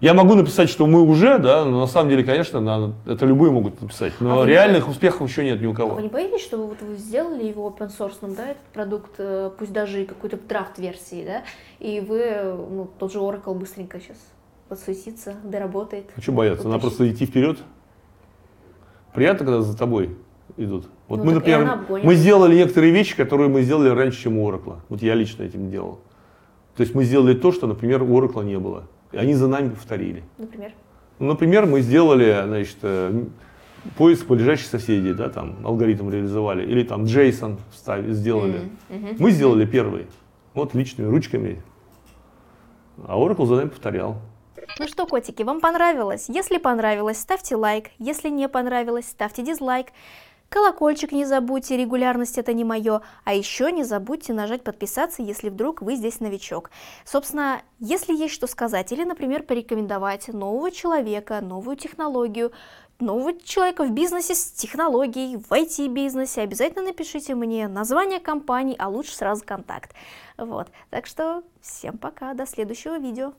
я могу написать, что мы уже, да, но на самом деле, конечно, надо, это любые могут написать, но а реальных не... успехов еще нет ни у кого. А вы не боитесь, что вы, вот, вы сделали его опенсорсным, да, этот продукт, пусть даже и какой-то драфт-версии, да, и вы, ну, тот же Oracle быстренько сейчас подсуетится, доработает. А что бояться, надо просто идти вперед. Приятно, когда за тобой идут. Вот ну, мы, например, мы сделали некоторые вещи, которые мы сделали раньше, чем у Oracle. Вот я лично этим делал. То есть мы сделали то, что, например, у Oracle не было. И они за нами повторили. Например? Ну, например, мы сделали, значит, поиск ближайших соседей, да, там, алгоритм реализовали. Или там JSON вставили, сделали. Mm-hmm. Мы сделали первые. Вот личными ручками. А Oracle за нами повторял. Ну что, котики, вам понравилось? Если понравилось, ставьте лайк. Если не понравилось, ставьте дизлайк. Колокольчик не забудьте, регулярность это не мое. А еще не забудьте нажать подписаться, если вдруг вы здесь новичок. Собственно, если есть что сказать или, например, порекомендовать нового человека, новую технологию, нового человека в бизнесе с технологией, в ай ти-бизнесе, обязательно напишите мне название компании, а лучше сразу контакт. Вот, так что всем пока, до следующего видео.